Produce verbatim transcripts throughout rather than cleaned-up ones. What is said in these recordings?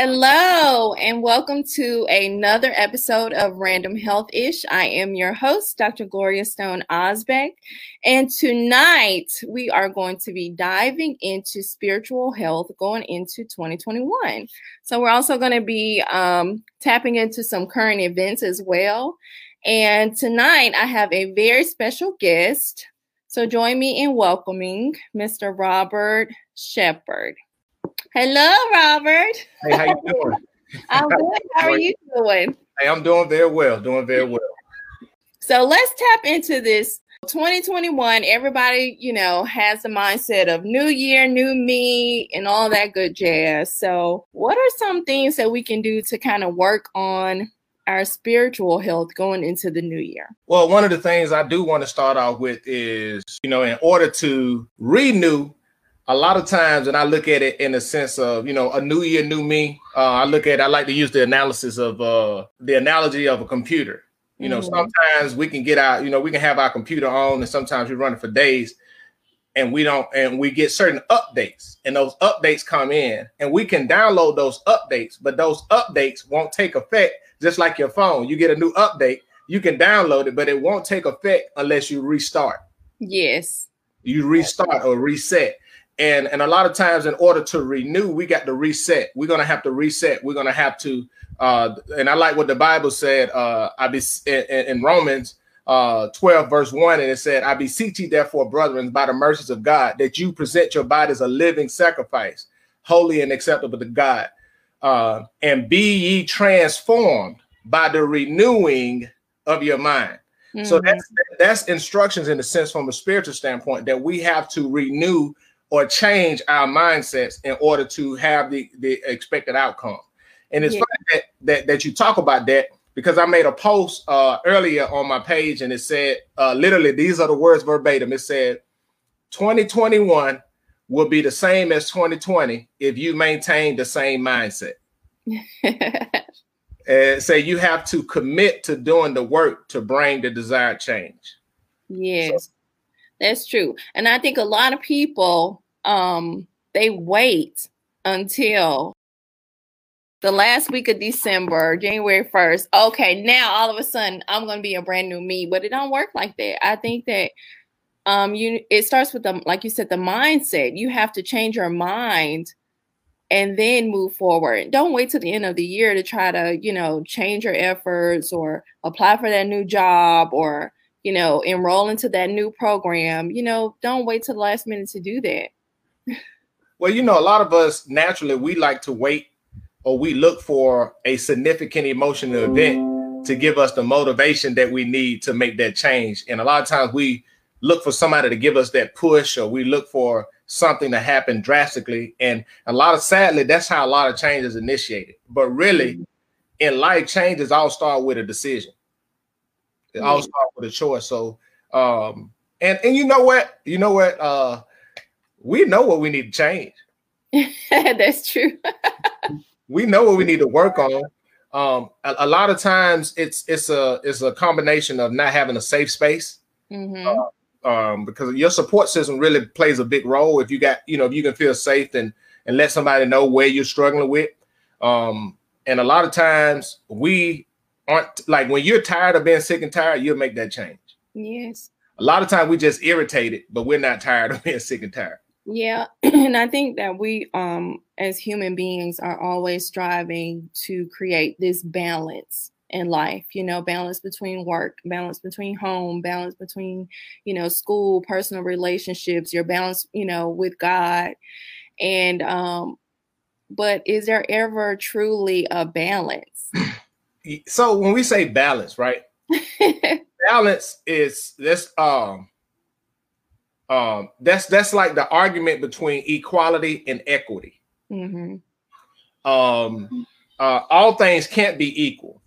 Hello, and welcome to another episode of Random Health-ish. I am your host, Doctor Gloria Stone Osbeck, and tonight we are going to be diving into spiritual health going into twenty twenty-one. So we're also going to be um, tapping into some current events as well. And tonight I have a very special guest. So join me in welcoming Mister Robert Shepard. Hello, Robert. Hey, how you doing? I'm good. How are you doing? Hey, I'm doing very well. Doing very well. So let's tap into this twenty twenty-one. Everybody, you know, has the mindset of new year, new me, and all that good jazz. So what are some things that we can do to kind of work on our spiritual health going into the new year? Well, one of the things I do want to start off with is, you know, in order to renew, a lot of times, and I look at it in a sense of, you know, a new year, new me. Uh, I look at, I like to use the analysis of uh, the analogy of a computer. You know, mm-hmm. sometimes we can get out, you know, we can have our computer on, and sometimes we run it for days, and we don't, and we get certain updates, and those updates come in, and we can download those updates, but those updates won't take effect. Just like your phone, you get a new update, you can download it, but it won't take effect unless you restart. Yes, you restart or reset. And, and a lot of times in order to renew, we got to reset. We're going to have to reset. We're going to have to. Uh, and I like what the Bible said uh, I be, in, in Romans uh, twelve, verse one. And it said, I beseech you, therefore, brethren, by the mercies of God, that you present your bodies a living sacrifice, holy and acceptable to God. Uh, and be ye transformed by the renewing of your mind. Mm-hmm. So that's, that's instructions in a sense from a spiritual standpoint that we have to renew or change our mindsets in order to have the, the expected outcome. And it's yeah. funny that, that, that you talk about that, because I made a post uh, earlier on my page, and it said, uh, literally, these are the words verbatim. It said, twenty twenty-one will be the same as twenty twenty if you maintain the same mindset. And so you have to commit to doing the work to bring the desired change. Yes. So, that's true. And I think a lot of people, um, they wait until the last week of December, January first. Okay, now all of a sudden I'm going to be a brand new me, but it don't work like that. I think that um, you it starts with, the, like you said, the mindset. You have to change your mind and then move forward. Don't wait till the end of the year to try to, you know, change your efforts or apply for that new job or, you know, enroll into that new program. You know, don't wait till the last minute to do that. Well, you know, a lot of us naturally, we like to wait, or we look for a significant emotional event to give us the motivation that we need to make that change. And a lot of times we look for somebody to give us that push, or we look for something to happen drastically. And a lot of, sadly, that's how a lot of change is initiated. But really, mm-hmm. in life, changes all start with a decision. It all starts with a choice. So, um, and, and you know what, you know what, uh, we know what we need to change. That's true. We know what we need to work on. Um, a, a lot of times it's, it's a, it's a combination of not having a safe space, mm-hmm. uh, um, because your support system really plays a big role. If you got, you know, if you can feel safe and, and let somebody know where you're struggling with. Um, and a lot of times we, aren't like when you're tired of being sick and tired, you'll make that change. Yes. A lot of times we just irritated, but we're not tired of being sick and tired. Yeah. And I think that we, um, as human beings, are always striving to create this balance in life, you know, balance between work, balance between home, balance between, you know, school, personal relationships, your balance, you know, with God. And, um, but is there ever truly a balance? So when we say balance, right? Balance is this um um that's that's like the argument between equality and equity. Mm-hmm. Um uh all things can't be equal,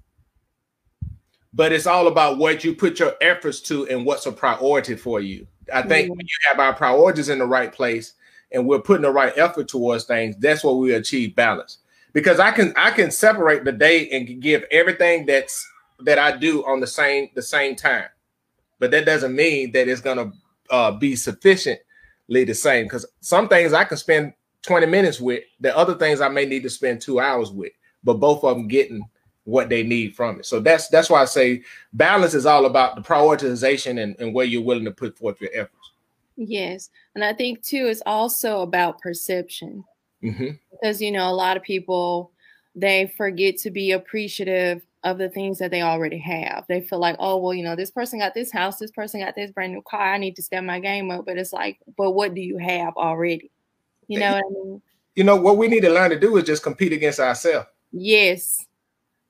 but it's all about what you put your efforts to and what's a priority for you. I think mm-hmm. when you have our priorities in the right place and we're putting the right effort towards things, that's what we achieve balance. Because I can I can separate the day and give everything that's that I do on the same the same time, but that doesn't mean that it's gonna uh, be sufficiently the same. Because some things I can spend twenty minutes with, the other things I may need to spend two hours with, but both of them getting what they need from it. So that's that's why I say balance is all about the prioritization and, and where you're willing to put forth your efforts. Yes. And I think, too, it's also about perception. Mm-hmm. Because, you know, a lot of people, they forget to be appreciative of the things that they already have. They feel like, oh, well, you know, this person got this house, this person got this brand new car, I need to step my game up. But it's like, but what do you have already? You know what I mean? You know, what we need to learn to do is just compete against ourselves. Yes.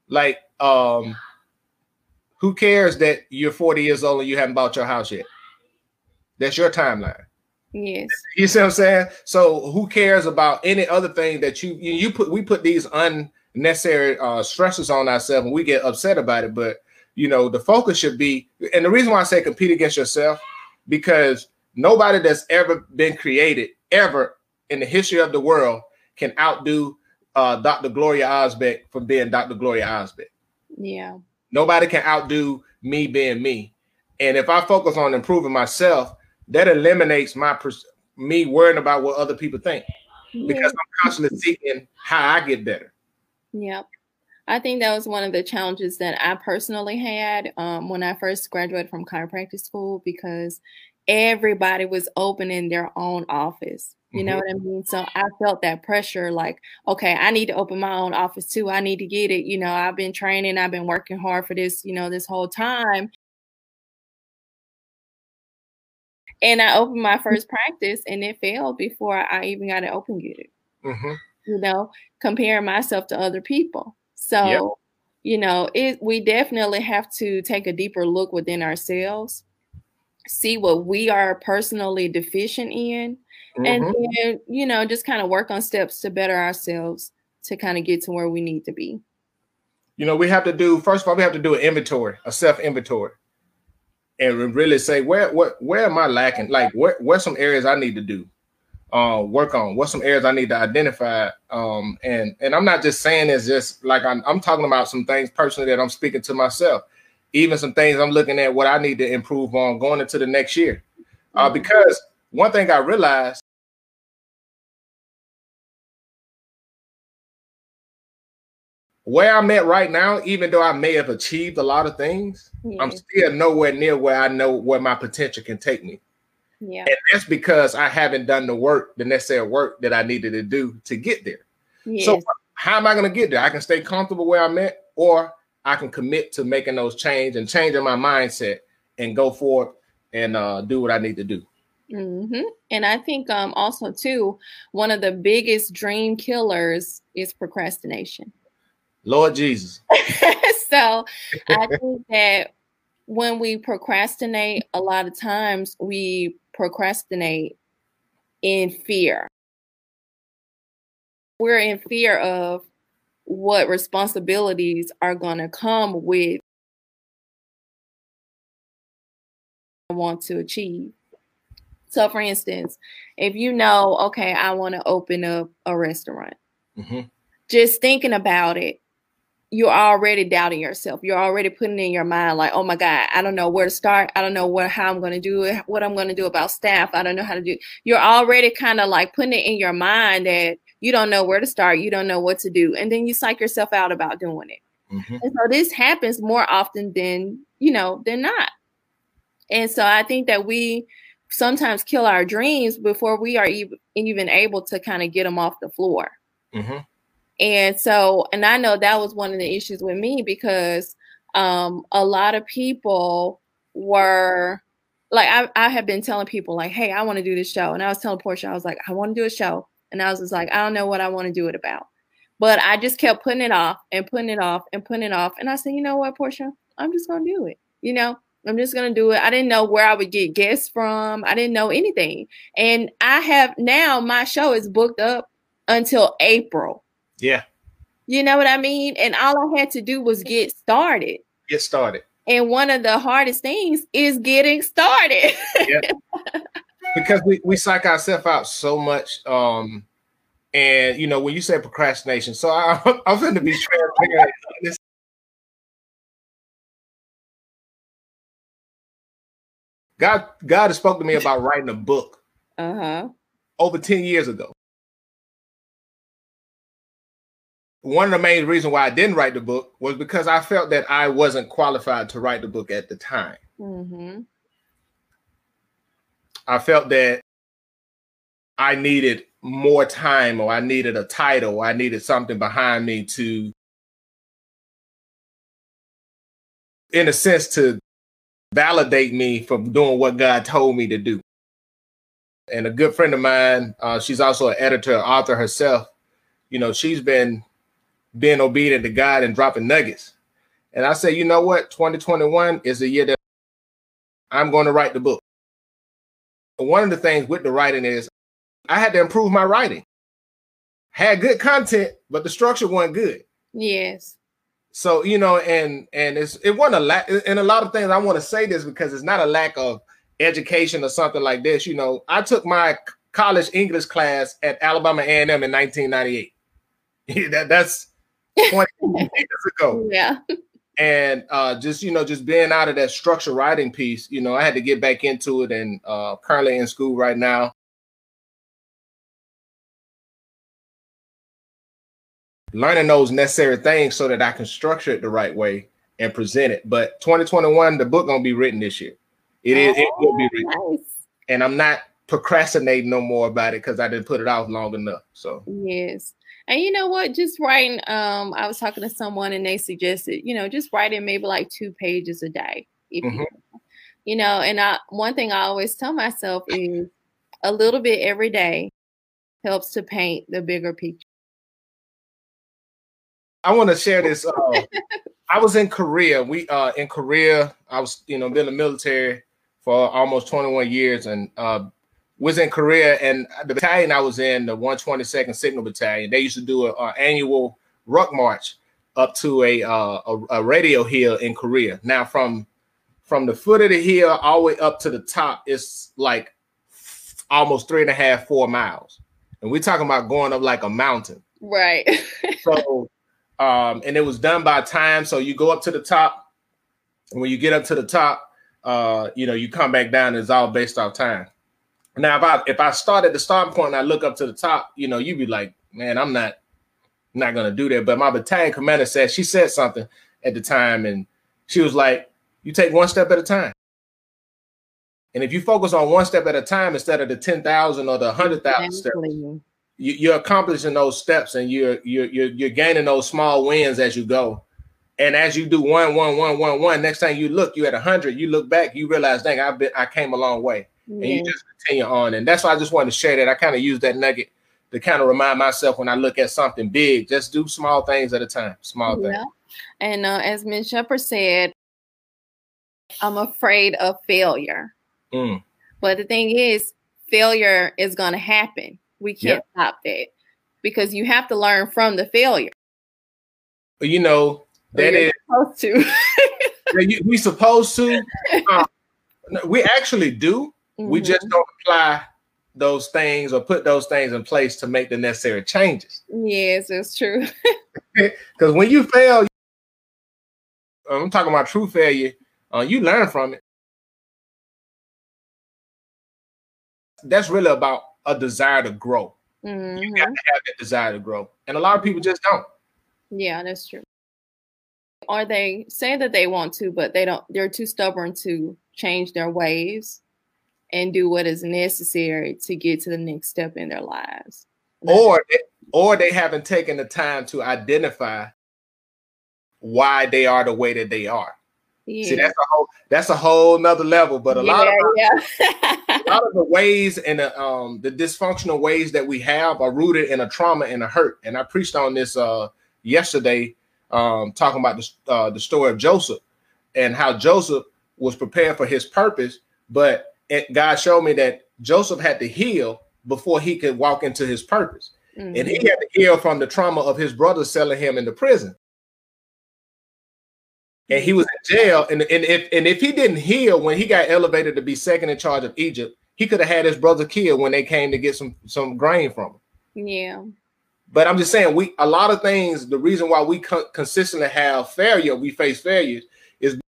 Like, um, who cares that you're forty years old and you haven't bought your house yet? That's your timeline. Yes. You see what I'm saying? So who cares about any other thing that you, you, you put, we put these unnecessary uh, stresses on ourselves and we get upset about it. But, you know, the focus should be, and the reason why I say compete against yourself, because nobody that's ever been created ever in the history of the world can outdo uh, Doctor Gloria Osbeck from being Doctor Gloria Osbeck. Yeah. Nobody can outdo me being me. And if I focus on improving myself, that eliminates my me worrying about what other people think, yeah, because I'm constantly seeking how I get better. Yep. I think that was one of the challenges that I personally had um, when I first graduated from chiropractic school, because everybody was opening their own office. You know what I mean? So I felt that pressure, like, okay, I need to open my own office too. I need to get it. You know, I've been training. I've been working hard for this, you know, this whole time. And I opened my first practice and it failed before I even got it open get it, mm-hmm. you know, comparing myself to other people. So, yep. you know, it, we definitely have to take a deeper look within ourselves, see what we are personally deficient in, mm-hmm. and then, you know, just kind of work on steps to better ourselves to kind of get to where we need to be. You know, we have to do, first of all, we have to do an inventory, a self-inventory, and really say, where, where, where am I lacking? Like, where, where's some areas I need to do, uh, work on? What's some areas I need to identify? Um, and, and I'm not just saying it's just like, I'm, I'm talking about some things personally that I'm speaking to myself, even some things I'm looking at what I need to improve on going into the next year. Uh, because one thing I realized, where I'm at right now, even though I may have achieved a lot of things, yeah. I'm still nowhere near where I know where my potential can take me. Yeah. And that's because I haven't done the work, the necessary work that I needed to do to get there. Yes. So how am I going to get there? I can stay comfortable where I'm at, or I can commit to making those changes and changing my mindset and go forward and uh, do what I need to do. Mm-hmm. And I think um, also, too, one of the biggest dream killers is procrastination. Lord Jesus. So I think that when we procrastinate, a lot of times we procrastinate in fear. We're in fear of what responsibilities are going to come with what I want to achieve. So, for instance, if you know, okay, I want to open up a restaurant, mm-hmm. just thinking about it, you're already doubting yourself. You're already putting in your mind like, oh, my God, I don't know where to start. I don't know what, how I'm going to do it, what I'm going to do about staff. I don't know how to do it. You're already kind of like putting it in your mind that you don't know where to start. You don't know what to do. And then you psych yourself out about doing it. Mm-hmm. And so this happens more often than, you know, than not. And so I think that we sometimes kill our dreams before we are even, even able to kind of get them off the floor. Mm-hmm. And so, and I know that was one of the issues with me, because um, a lot of people were like, I, I have been telling people like, hey, I want to do this show. And I was telling Portia, I was like, I want to do a show. And I was just like, I don't know what I want to do it about. But I just kept putting it off and putting it off and putting it off. And I said, you know what, Portia, I'm just going to do it. You know, I'm just going to do it. I didn't know where I would get guests from. I didn't know anything. And I have now, my show is booked up until April. Yeah. You know what I mean? And all I had to do was get started. Get started. And one of the hardest things is getting started. Yeah. Because we, we psych ourselves out so much. Um, and, you know, when you say procrastination, so I, I'm going to be transparent. God, God has spoken to me about writing a book uh-huh. over ten years ago. one of the main reasons why I didn't write the book was because I felt that I wasn't qualified to write the book at the time. Mm-hmm. I felt that I needed more time, or I needed a title, or I needed something behind me to, in a sense, to validate me from doing what God told me to do. And a good friend of mine, uh, she's also an editor, author herself. You know, she's been being obedient to God and dropping nuggets. And I say, you know what? twenty twenty-one is the year that I'm going to write the book. And one of the things with the writing is I had to improve my writing. Had good content, but the structure wasn't good. Yes. So, you know, and and it's it wasn't a lack. And a lot of things, I want to say this because it's not a lack of education or something like this. You know, I took my college English class at Alabama A and M in nineteen ninety-eight. that, that's twenty years ago. Yeah. And uh, just, you know, just being out of that structure writing piece, you know, I had to get back into it, and uh, currently in school right now. Learning those necessary things so that I can structure it the right way and present it. But twenty twenty-one, the book gonna be written this year. It is. Oh, it will be written. Nice. And I'm not procrastinating no more about it because I didn't put it off long enough. So yes. And you know what? Just writing. Um, I was talking to someone and they suggested, you know, just writing maybe like two pages a day. If mm-hmm. you, you know, and I one thing I always tell myself is a little bit every day helps to paint the bigger picture. I want to share this. Uh, I was in Korea. We uh, in Korea. I was, you know, been in the military for almost twenty-one years, and uh, was in Korea. And the battalion I was in, the one twenty-second Signal Battalion, they used to do an annual ruck march up to a, uh, a a radio hill in Korea. Now, from from the foot of the hill all the way up to the top, it's like almost three and a half, four miles, and we're talking about going up like a mountain, right? So. Um, and it was done by time. So you go up to the top, and when you get up to the top, uh, you know, you come back down. And it's all based off time. Now, if I if I start at the starting point and I look up to the top, you know, you'd be like, man, I'm not not going to do that. But my battalion commander said, she said something at the time. And she was like, you take one step at a time. And if you focus on one step at a time instead of the ten thousand or the one hundred thousand exactly. steps, you're accomplishing those steps, and you're you're you're you're gaining those small wins as you go, and as you do one one one one one, next time you look, you at a hundred. You look back, you realize, dang, I've been I came a long way, yeah. and you just continue on. And that's why I just wanted to share that. I kind of use that nugget to kind of remind myself when I look at something big, just do small things at a time, small yeah. things. And uh, as Miz Shepard said, I'm afraid of failure, mm. but the thing is, failure is going to happen. We can't yep. stop that because you have to learn from the failure. You know, that is supposed to. you, we supposed to. Um, we actually do. Mm-hmm. We just don't apply those things or put those things in place to make the necessary changes. Yes, it's true. Because when you fail, I'm talking about true failure. Uh, you learn from it. That's really about a desire to grow. Mm-hmm. You got to have that desire to grow. And a lot of people just don't. Yeah, that's true. Or they say that they want to, but they don't, they're too stubborn to change their ways and do what is necessary to get to the next step in their lives. That's or, they, or they haven't taken the time to identify why they are the way that they are. Yeah. See, that's a whole that's a whole nother level. But a yeah, lot of yeah. a lot of the ways and the, um, the dysfunctional ways that we have are rooted in a trauma and a hurt. And I preached on this uh, yesterday, um, talking about the, uh, the story of Joseph and how Joseph was prepared for his purpose. But it, God showed me that Joseph had to heal before he could walk into his purpose. Mm-hmm. And he had to heal from the trauma of his brother selling him into prison. And he was in jail. And, and if and if he didn't heal when he got elevated to be second in charge of Egypt, he could have had his brother killed when they came to get some some grain from him. Yeah. But I'm just saying, we a lot of things. The reason why we co- consistently have failure, we face failures, is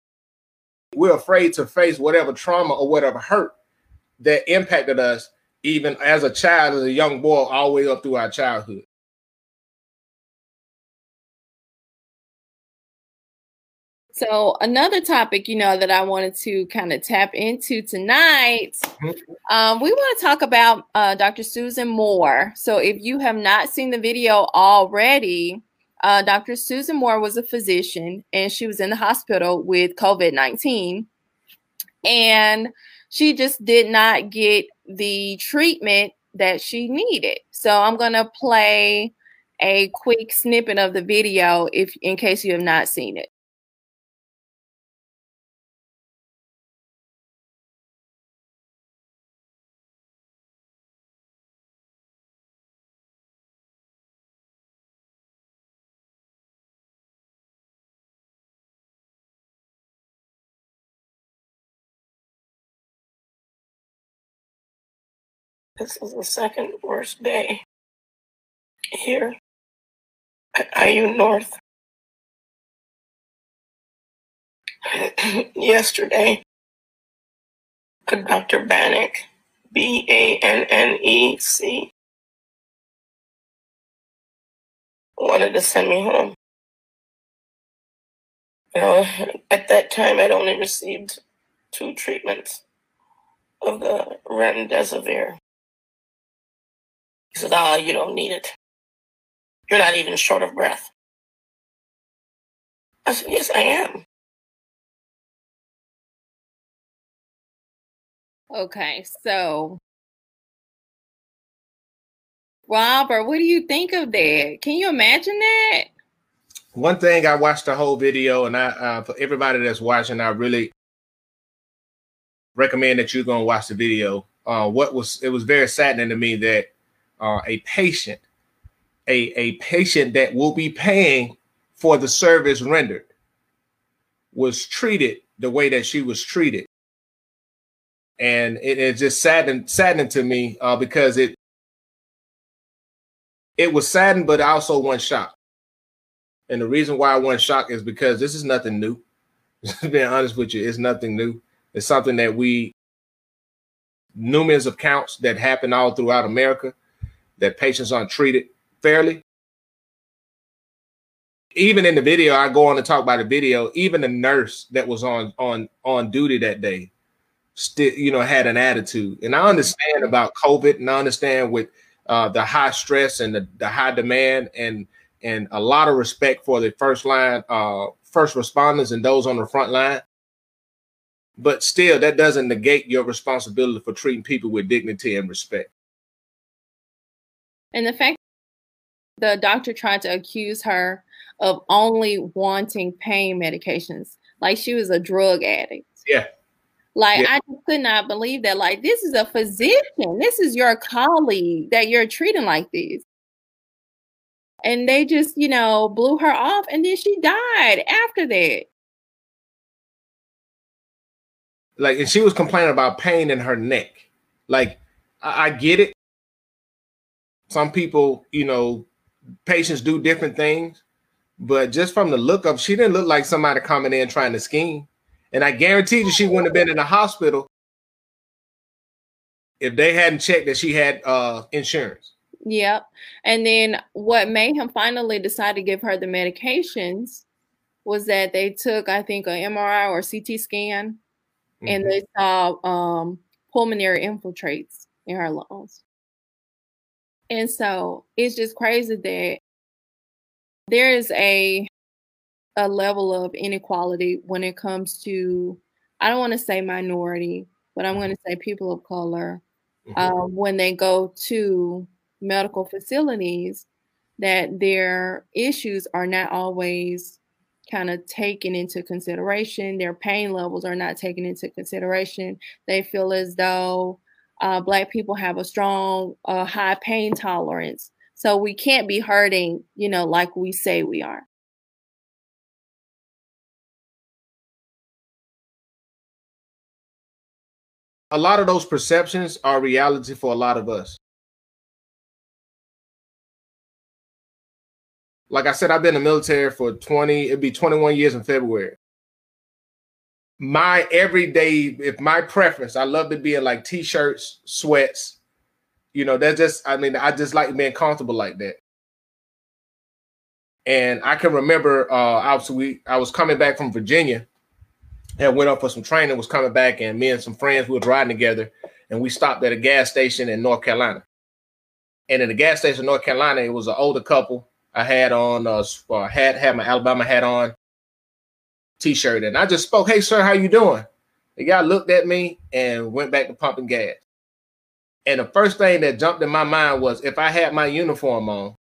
we're afraid to face whatever trauma or whatever hurt that impacted us, even as a child, as a young boy, all the way up through our childhood. So another topic, you know, that I wanted to kind of tap into tonight, um, we want to talk about uh, Doctor Susan Moore. So if you have not seen the video already, uh, Doctor Susan Moore was a physician and she was in the hospital with COVID nineteen. And she just did not get the treatment that she needed. So I'm going to play a quick snippet of the video if in case you have not seen it. This is the second worst day here at I U North. Yesterday, Doctor Bannick, B A N N E C, wanted to send me home. Uh, at that time, I'd only received two treatments of the Remdesivir. He said, ah, oh, you don't need it. You're not even short of breath. I said, yes, I am. Okay, so Robert, what do you think of that? Can you imagine that? One thing, I watched the whole video, and I uh, for everybody that's watching, I really recommend that you're gonna watch the video. Uh, what was it was very saddening to me that Uh, a patient, a, a patient that will be paying for the service rendered was treated the way that she was treated. And it is just saddened, saddened to me uh, because it it was saddened, but also one shock. And the reason why one shock is because this is nothing new. To be honest with you, it's nothing new. It's something that we, numerous of counts that happen all throughout America, that patients aren't treated fairly. Even in the video, I go on to talk about the video, even the nurse that was on on on duty that day still, you know, had an attitude. And I understand about COVID, and I understand with uh, the high stress and the, the high demand and and a lot of respect for the first line, uh, first responders and those on the front line. But still, that doesn't negate your responsibility for treating people with dignity and respect. And the fact the doctor tried to accuse her of only wanting pain medications, like she was a drug addict. Yeah. Like, yeah. I just could not believe that. Like, this is a physician. This is your colleague that you're treating like this. And they just, you know, blew her off. And then she died after that. Like, and she was complaining about pain in her neck. Like, I, I get it. Some people, you know, patients do different things, but just from the look of, she didn't look like somebody coming in trying to scheme. And I guarantee you she wouldn't have been in the hospital if they hadn't checked that she had uh, insurance. Yep. And then what made him finally decide to give her the medications was that they took, I think, an M R I or C T scan, mm-hmm. and they saw um, pulmonary infiltrates in her lungs. And so it's just crazy that there is a a level of inequality when it comes to, I don't want to say minority, but I'm going to say people of color, mm-hmm. uh, when they go to medical facilities, that their issues are not always kind of taken into consideration. Their pain levels are not taken into consideration. They feel as though Uh, Black people have a strong, uh, high pain tolerance. So we can't be hurting, you know, like we say we are. A lot of those perceptions are reality for a lot of us. Like I said, I've been in the military for twenty, it'd be twenty-one years in February. My everyday, if my preference, I love to be in like t-shirts, sweats, you know, that's just, I mean, I just like being comfortable like that. And I can remember, uh, obviously, I was coming back from Virginia and went up for some training, was coming back, and me and some friends, we were riding together, and we stopped at a gas station in North Carolina. And in the gas station in North Carolina, it was an older couple. I had on a uh, hat, had my Alabama hat on, T-shirt, and I just spoke, "Hey, sir, how you doing?" The guy looked at me and went back to pumping gas. And the first thing that jumped in my mind was, if I had my uniform on,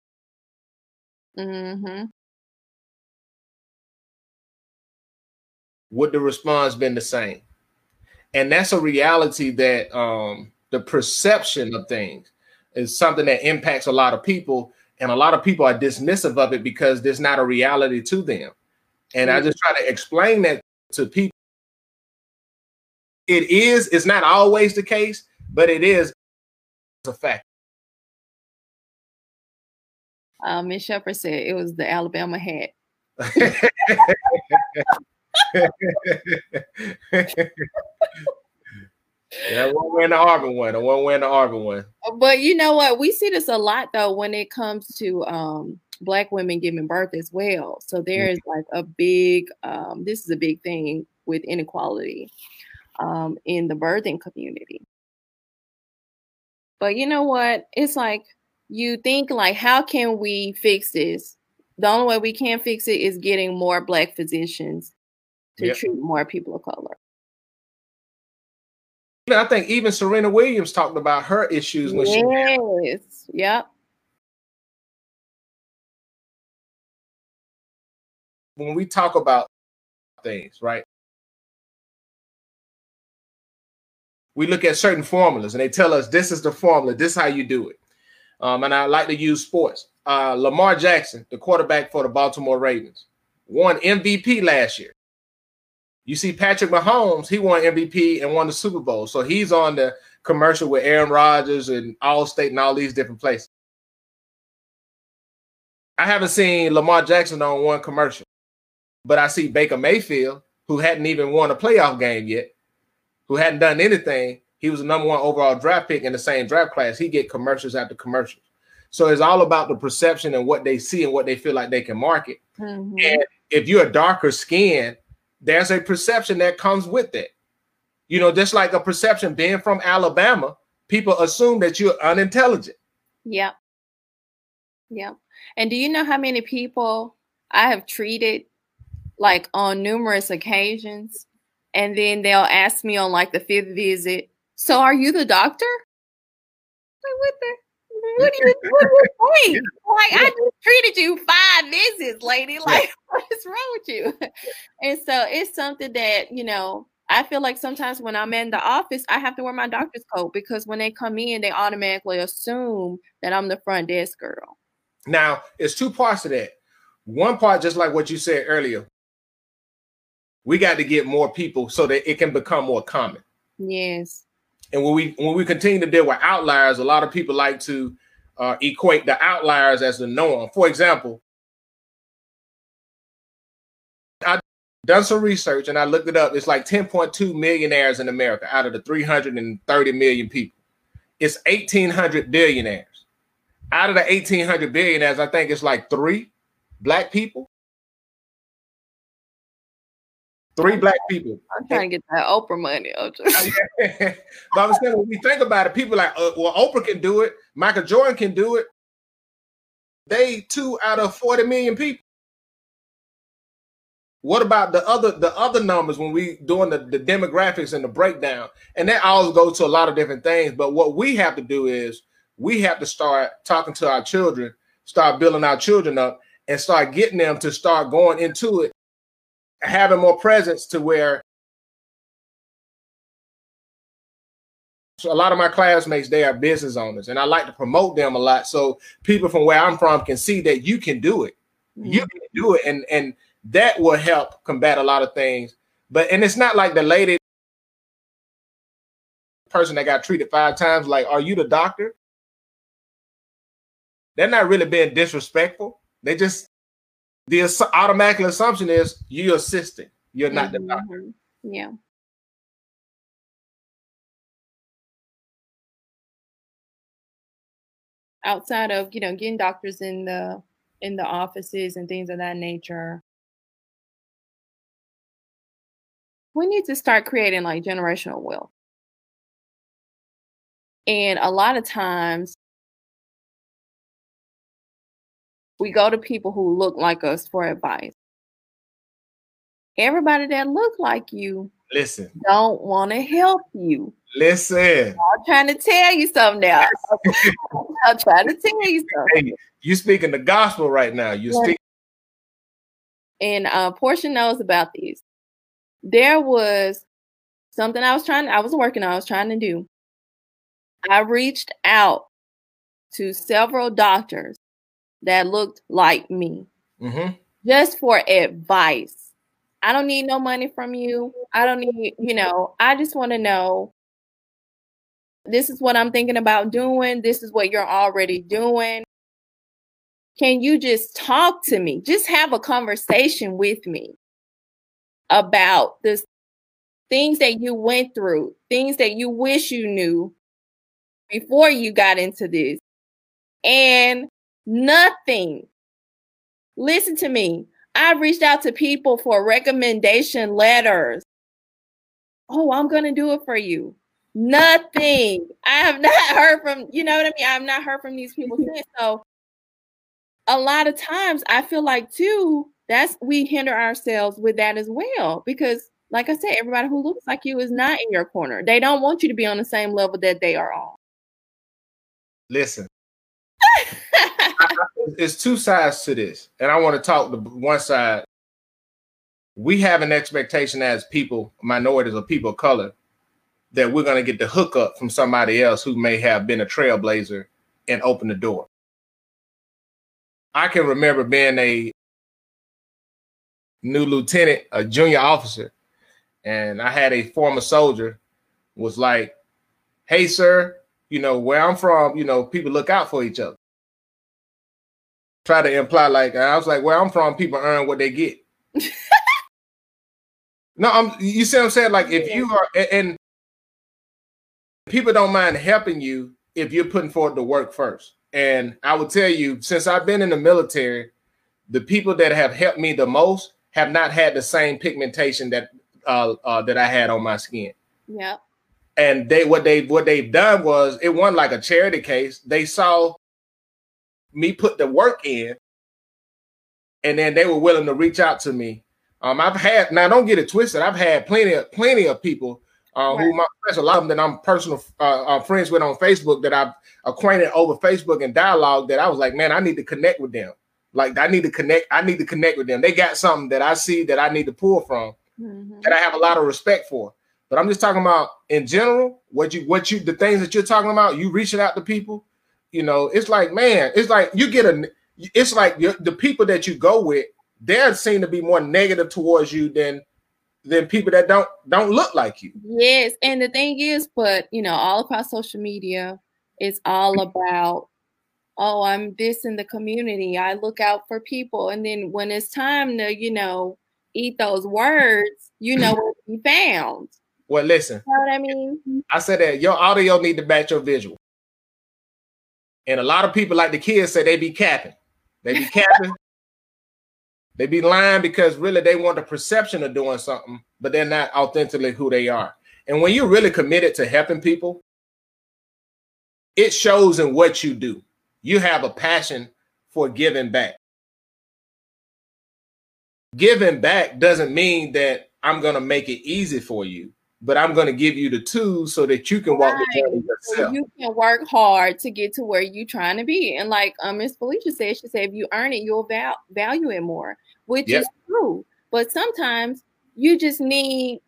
mm-hmm. would the response been the same? And that's a reality that um, the perception of things is something that impacts a lot of people. And a lot of people are dismissive of it because there's not a reality to them. And mm-hmm. I just try to explain that to people. It is, it's not always the case, but it is a fact. Uh, Miz Shepard said it was the Alabama hat. Yeah, I won't win the Auburn one. I won't win the Auburn one. But you know what? We see this a lot, though, when it comes to um, Black women giving birth as well. So there is like a big, um, this is a big thing with inequality um, in the birthing community. But you know what? It's like, you think like, how can we fix this? The only way we can fix it is getting more Black physicians to yep. treat more people of color. I think even Serena Williams talked about her issues when yes. she married. Yep. When we talk about things, right? We look at certain formulas and they tell us this is the formula, this is how you do it. Um, and I like to use sports. Uh, Lamar Jackson, the quarterback for the Baltimore Ravens, won M V P last year. You see Patrick Mahomes, he won M V P and won the Super Bowl. So he's on the commercial with Aaron Rodgers and Allstate and all these different places. I haven't seen Lamar Jackson on one commercial, but I see Baker Mayfield, who hadn't even won a playoff game yet, who hadn't done anything. He was the number one overall draft pick in the same draft class. He get commercials after commercials. So it's all about the perception and what they see and what they feel like they can market. Mm-hmm. And if you're a darker skin, there's a perception that comes with it. You know, just like a perception being from Alabama, people assume that you're unintelligent. Yeah. Yeah. And do you know how many people I have treated like on numerous occasions? And then they'll ask me on like the fifth visit, "So are you the doctor?" Like, what the? What do you? What are you doing? Like, I just treated you five visits, lady. Like, what is wrong with you? And so it's something that, you know, I feel like sometimes when I'm in the office, I have to wear my doctor's coat because when they come in, they automatically assume that I'm the front desk girl. Now, it's two parts of that. One part, just like what you said earlier, we got to get more people so that it can become more common. Yes. And when we when we continue to deal with outliers, a lot of people like to uh, equate the outliers as the norm. For example, I've done some research and I looked it up. It's like ten point two millionaires in America out of the three hundred thirty million people. It's eighteen hundred billionaires. Out of the eighteen hundred billionaires, I think it's like three black people. Three black people. I'm trying to get that Oprah money. I'm just... But I'm saying, when we think about it, people are like, uh, well, Oprah can do it. Michael Jordan can do it. They two out of forty million people. What about the other the other numbers when we doing the, the demographics and the breakdown? And that all goes to a lot of different things. But what we have to do is we have to start talking to our children, start building our children up, and start getting them to start going into it, having more presence to where so a lot of my classmates, they are business owners, and I like to promote them a lot. So people from where I'm from can see that you can do it. Mm-hmm. You can do it. And, and that will help combat a lot of things. But, and it's not like the lady person that got treated five times, like, "Are you the doctor?" They're not really being disrespectful. They just, the automatic assumption is you're assisting. You're not mm-hmm. the doctor. Yeah. Outside of, you know, getting doctors in the in the offices and things of that nature. We need to start creating like generational wealth. And a lot of times we go to people who look like us for advice. Everybody that look like you listen don't want to help you. Listen. I'm trying to tell you something now. I'm trying to tell you something. Hey, you're speaking the gospel right now. You yeah. speak. And uh, Portia knows about these. There was something I was trying, I was working on, I was trying to do. I reached out to several doctors that looked like me mm-hmm. just for advice. I don't need no money from you. I don't need, you know, I just want to know, this is what I'm thinking about doing. This is what you're already doing. Can you just talk to me? Just have a conversation with me about the things that you went through, things that you wish you knew before you got into this. And nothing. Listen to me. I reached out to people for recommendation letters. Oh, I'm going to do it for you. Nothing. I have not heard from, you know what I mean? I've not heard from these people since. So a lot of times I feel like too, that's, we hinder ourselves with that as well. Because like I said, everybody who looks like you is not in your corner. They don't want you to be on the same level that they are on. Listen. It's two sides to this. And I want to talk to one side. We have an expectation as people, minorities or people of color, that we're going to get the hookup from somebody else who may have been a trailblazer and open the door. I can remember being a new lieutenant, a junior officer, and I had a former soldier was like, hey, sir, you know, where I'm from, you know, people look out for each other. Try to imply like, I was like, where I'm from, people earn what they get. No, I'm, you see what I'm saying? Like if yeah. you are, and people don't mind helping you if you're putting forward the work first. And I will tell you, since I've been in the military, the people that have helped me the most have not had the same pigmentation that uh, uh, that I had on my skin. Yeah. And they what they what they've done was, it wasn't like a charity case. They saw me put the work in, and then they were willing to reach out to me. Um, I've had, now don't get it twisted, I've had plenty of plenty of people uh, right. who my friends, a lot of them that I'm personal uh, uh, friends with on Facebook, that I've acquainted over Facebook and dialogue, that I was like, man, I need to connect with them. Like I need to connect, I need to connect with them. They got something that I see that I need to pull from mm-hmm. that I have a lot of respect for. But I'm just talking about in general, what you what you the things that you're talking about, you reaching out to people. You know, it's like, man, it's like you get a, it's like the people that you go with, they seem to be more negative towards you than, than people that don't, don't look like you. Yes. And the thing is, but you know, all about social media, it's all about, oh, I'm this in the community. I look out for people. And then when it's time to, you know, eat those words, you know, what you found. Well, listen, you know what I mean? I said that your audio need to match your visual. And a lot of people, like the kids say, they be capping. They be capping. They be lying because really they want the perception of doing something, but they're not authentically who they are. And when you're really committed to helping people, it shows in what you do. You have a passion for giving back. Giving back doesn't mean that I'm going to make it easy for you. But I'm going to give you the tools so that you can walk right. the journey yourself. So you can work hard to get to where you're trying to be. And like um, Miz Felicia said, she said, if you earn it, you'll val- value it more, which yep. is true. But sometimes you just need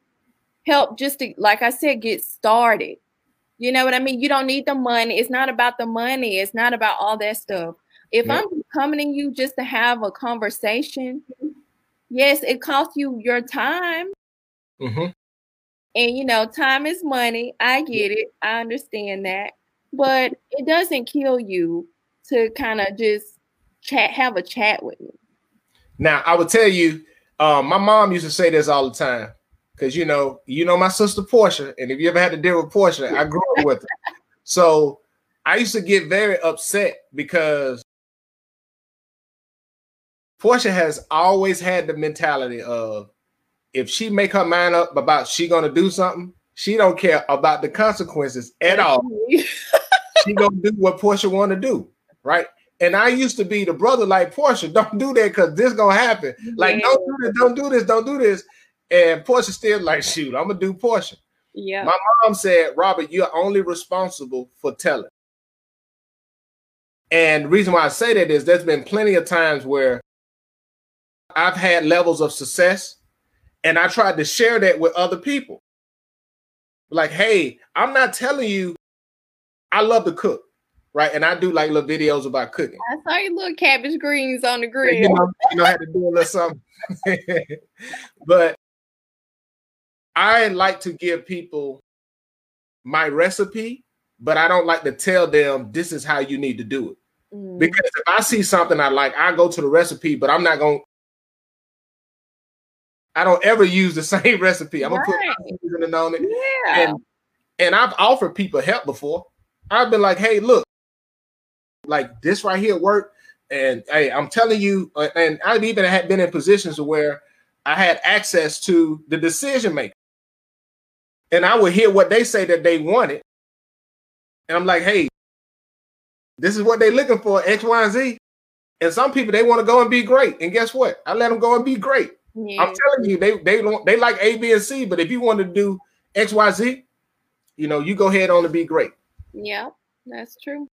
help just to, like I said, get started. You know what I mean? You don't need the money. It's not about the money. It's not about all that stuff. If yep. I'm coming to you just to have a conversation, yes, it costs you your time. Mm-hmm. And, you know, time is money. I get it. I understand that. But it doesn't kill you to kind of just chat, have a chat with me. Now, I will tell you, um, my mom used to say this all the time because, you know, you know my sister Portia. And if you ever had to deal with Portia, I grew up with her. So I used to get very upset because Portia has always had the mentality of, if she make her mind up about she gonna do something, she don't care about the consequences at all. She gonna do what Portia wanna do, right? And I used to be the brother like, Portia, don't do that because this gonna happen. Yeah. Like, don't do this, don't do this, don't do this. And Portia still like, shoot, I'm gonna do Portia. Yeah. My mom said, Robert, you're only responsible for telling. And the reason why I say that is there's been plenty of times where I've had levels of success and I tried to share that with other people. Like, hey, I'm not telling you, I love to cook, right? And I do like little videos about cooking. I saw your little cabbage greens on the grill. You know, you know I had to do a little something. But I like to give people my recipe, but I don't like to tell them this is how you need to do it. Mm. Because if I see something I like, I go to the recipe, but I'm not going to, I don't ever use the same recipe. I'm right. going to put my seasoning on it. Yeah. And, and I've offered people help before. I've been like, hey, look, like this right here worked. And hey, I'm telling you, uh, and I've even had been in positions where I had access to the decision maker. And I would hear what they say that they wanted. And I'm like, hey, this is what they're looking for, X, Y, and Z. And some people, they want to go and be great. And guess what? I let them go and be great. Yeah. I'm telling you, they they don't they like A, B, and C, but if you want to do X, Y, Z, you know, you go ahead on to be great. Yeah, that's true.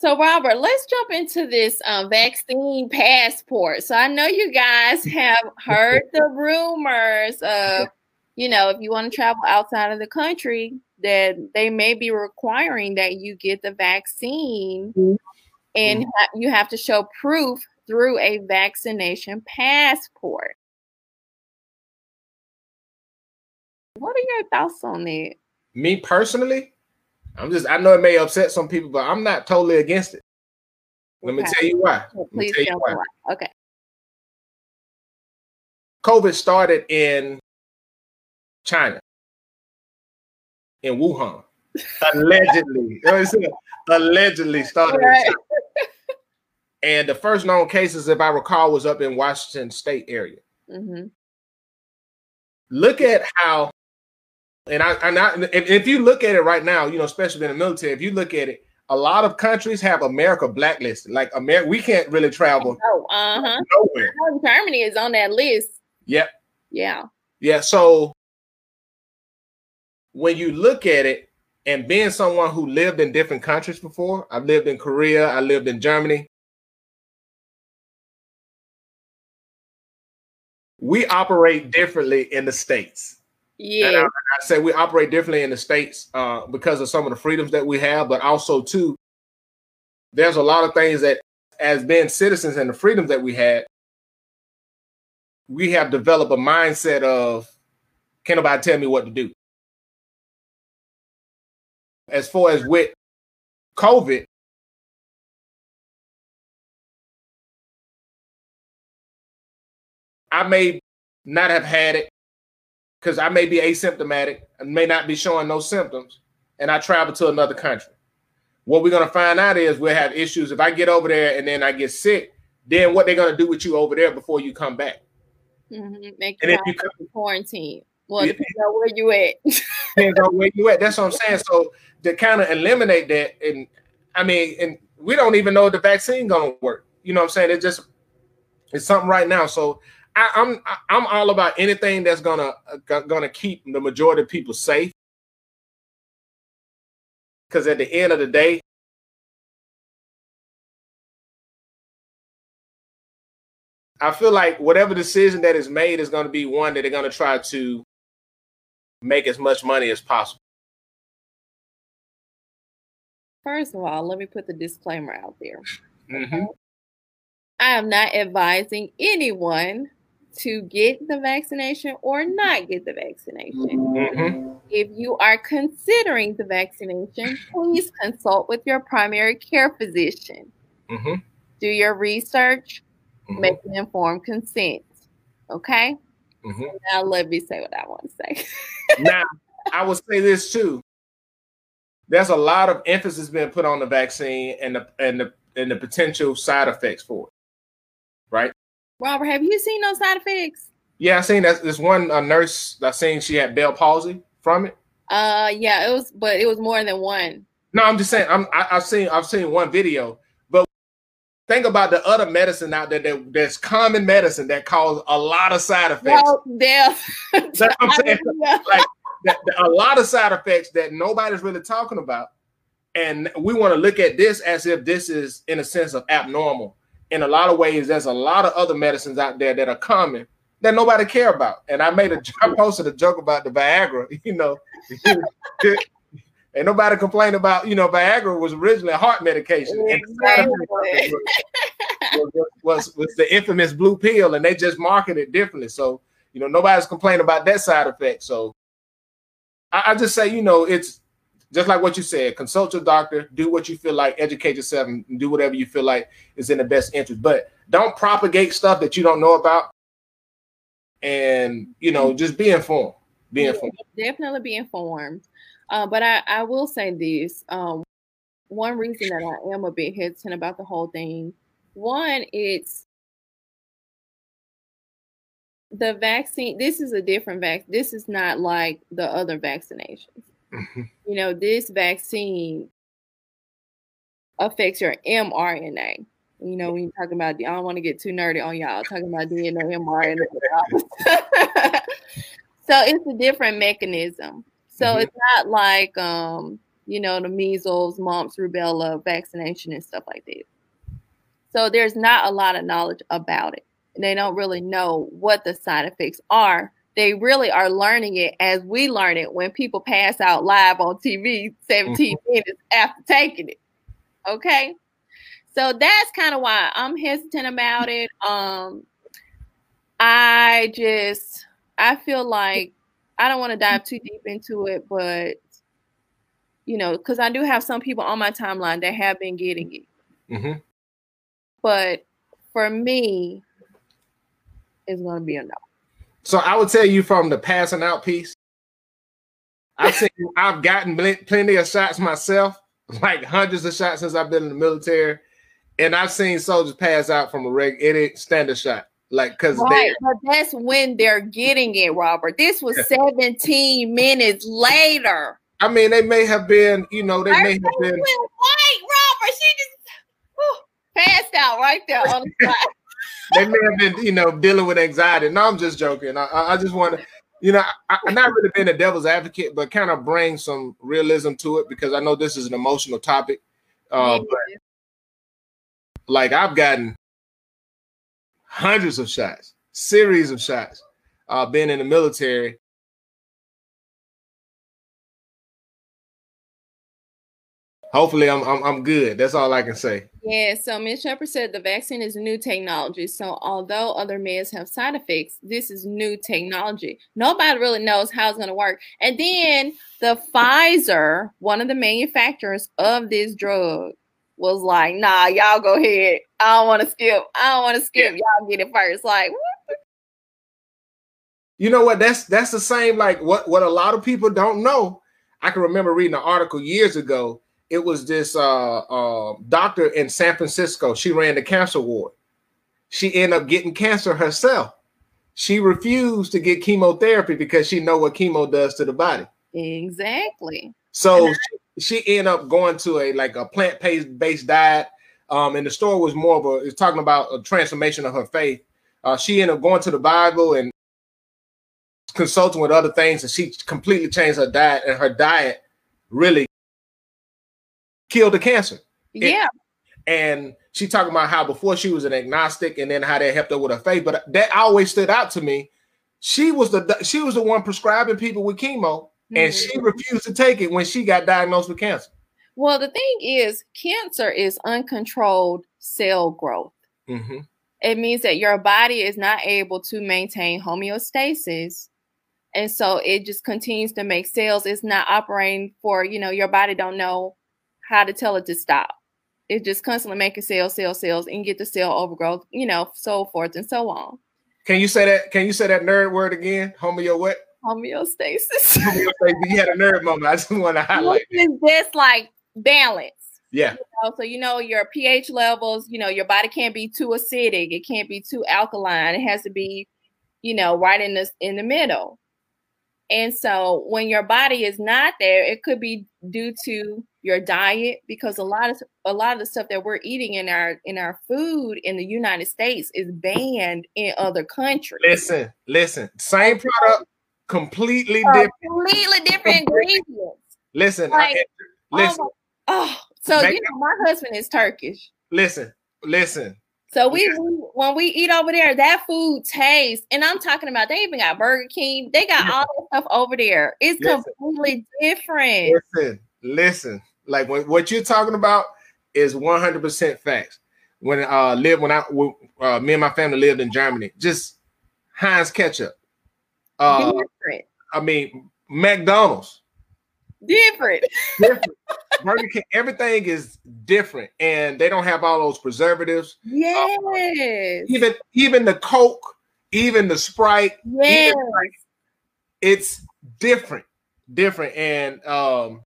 So Robert, let's jump into this um, vaccine passport. So I know you guys have heard the rumors of, you know, if you want to travel outside of the country, that they may be requiring that you get the vaccine, mm-hmm. and ha- you have to show proof through a vaccination passport. What are your thoughts on that? Me personally, I'm just, I know it may upset some people, but I'm not totally against it. Let okay. me tell you why. Well, please tell, tell you why. why. Okay. COVID started in China, in Wuhan. Allegedly. Allegedly started right. in China. And the first known cases, if I recall, was up in Washington State area. Mm-hmm. Look at how, and I, and I, if you look at it right now, you know, especially in the military, if you look at it, a lot of countries have America blacklisted. Like America, we can't really travel. Oh, uh-huh. Nowhere. Germany is on that list. Yep. Yeah. Yeah. So when you look at it, and being someone who lived in different countries before, I've lived in Korea, I lived in Germany. We operate differently in the States. Yeah. And I, I say we operate differently in the States uh, because of some of the freedoms that we have, but also too, there's a lot of things that as being citizens and the freedoms that we had, we have developed a mindset of, can't nobody tell me what to do. As far as with COVID, I may not have had it because I may be asymptomatic and may not be showing no symptoms, and I travel to another country. What we're going to find out is we'll have issues. If I get over there and then I get sick, then what they're going to do with you over there before you come back. Mm-hmm. Make and if you come quarantine, well, yeah. depends on where you at. Depends on where you at. That's what I'm saying. So to kind of eliminate that, and I mean, and we don't even know if the vaccine going to work. You know what I'm saying? It's just, it's something right now. So I, I'm I'm all about anything that's gonna gonna keep the majority of people safe, because at the end of the day, I feel like whatever decision that is made is going to be one that they're going to try to make as much money as possible. First of all, let me put the disclaimer out there. Mm-hmm. I am not advising anyone to get the vaccination or not get the vaccination. Mm-hmm. If you are considering the vaccination, please consult with your primary care physician. Mm-hmm. Do your research, mm-hmm. make an informed consent. Okay? Mm-hmm. So now let me say what I want to say. Now, I will say this too. There's a lot of emphasis being put on the vaccine and the and the and the potential side effects for it, right? Robert, have you seen those side effects? Yeah, I seen that. This one uh, nurse I seen she had Bell palsy from it. Uh, yeah, it was, but it was more than one. No, I'm just saying. I'm I, I've seen I've seen one video, but think about the other medicine out there that, that's common medicine that causes a lot of side effects. Well, yeah. So I'm saying, like, that, that a lot of side effects that nobody's really talking about, and we want to look at this as if this is, in a sense, of abnormal. In a lot of ways, there's a lot of other medicines out there that are common that nobody care about. And I made a I posted a joke about the Viagra. You know, and nobody complained about, you know, Viagra was originally a heart medication. Exactly. And was, was, was, was the infamous blue pill, and they just marketed it differently. So, you know, nobody's complaining about that side effect. So I, I just say, you know, it's just like what you said, consult your doctor, do what you feel like, educate yourself, and do whatever you feel like is in the best interest. But don't propagate stuff that you don't know about. And, you know, just be informed. Be informed. Definitely be informed. Uh, but I, I will say this. Um, one reason that I am a bit hesitant about the whole thing, one, it's the vaccine. This is a different vaccine. This is not like the other vaccinations. Mm-hmm. You know, this vaccine affects your mRNA. You know, when you talk about, the, I don't want to get too nerdy on y'all, talking about D N A, mRNA. So it's a different mechanism. So mm-hmm. it's not like, um, you know, the measles, mumps, rubella vaccination and stuff like that. So there's not a lot of knowledge about it. They don't really know what the side effects are. They really are learning it as we learn it when people pass out live on T V seventeen mm-hmm. minutes after taking it. Okay. So that's kind of why I'm hesitant about it. Um, I just, I feel like I don't want to dive too deep into it, but, you know, because I do have some people on my timeline that have been getting it. Mm-hmm. But for me, it's going to be a no. So I would tell you from the passing out piece, I've seen, I've gotten plenty of shots myself, like hundreds of shots since I've been in the military. And I've seen soldiers pass out from a regular standard shot, like because right, that's when they're getting it, Robert. This was seventeen minutes later. I mean, they may have been, you know, they Her may have been. Went white, Robert. She just whew, passed out right there on the spot. They may have been, you know, dealing with anxiety. No, I'm just joking. I, I just want to, you know, I, I'm not really being a devil's advocate, but kind of bring some realism to it because I know this is an emotional topic. Uh, mm-hmm. But like I've gotten hundreds of shots, series of shots, uh, being in the military. Hopefully, I'm, I'm I'm good. That's all I can say. Yeah. So Miz Shepard said the vaccine is new technology. So although other meds have side effects, this is new technology. Nobody really knows how it's going to work. And then the Pfizer, one of the manufacturers of this drug, was like, "Nah, y'all go ahead. I don't want to skip. I don't want to skip. Y'all get it first." Like, what? You know what? That's that's the same. Like what what a lot of people don't know. I can remember reading an article years ago. It was this uh, uh, doctor in San Francisco. She ran the cancer ward. She ended up getting cancer herself. She refused to get chemotherapy because she know what chemo does to the body. Exactly. So I- she, she ended up going to a like a plant-based diet. Um, and the story was more of a, it's talking about a transformation of her faith. Uh, she ended up going to the Bible and consulting with other things. And she completely changed her diet, and her diet really killed the cancer. Yeah. It, and she talking about how before she was an agnostic and then how that helped her with her faith. But that always stood out to me. She was the she was the one prescribing people with chemo, mm-hmm. and she refused to take it when she got diagnosed with cancer. Well, the thing is, cancer is uncontrolled cell growth. Mm-hmm. It means that your body is not able to maintain homeostasis. And so it just continues to make cells. It's not operating for, you know, your body don't know how to tell it to stop. It's just constantly making cells, cells, cells, and get the cell overgrowth, you know, so forth and so on. Can you say that? Can you say that nerd word again? Homeo what? Homeostasis. Homeostasis. You had a nerd moment. I just want to highlight. It's just like balance. Yeah. You know, so, you know, your pH levels, you know, your body can't be too acidic. It can't be too alkaline. It has to be, you know, right in the, in the middle. And so when your body is not there, it could be due to your diet, because a lot of a lot of the stuff that we're eating in our in our food in the United States is banned in other countries. Listen, listen, same product, completely uh, different, completely different ingredients. Listen, like, I, listen. Oh, so you know, my husband is Turkish. Listen, listen. So we, yeah. we when we eat over there, that food tastes, and I'm talking about they even got Burger King, they got yeah. all that stuff over there. It's listen. completely different. Listen, listen. Like when, what you're talking about is one hundred percent facts. When I uh, lived, when I uh, me and my family lived in Germany, just Heinz ketchup. Uh, different. I mean, McDonald's. Different. Different. Burger King, everything is different, and they don't have all those preservatives. Yes. Uh, even even the Coke, even the Sprite. Yes. Even, like, it's different, different, and um,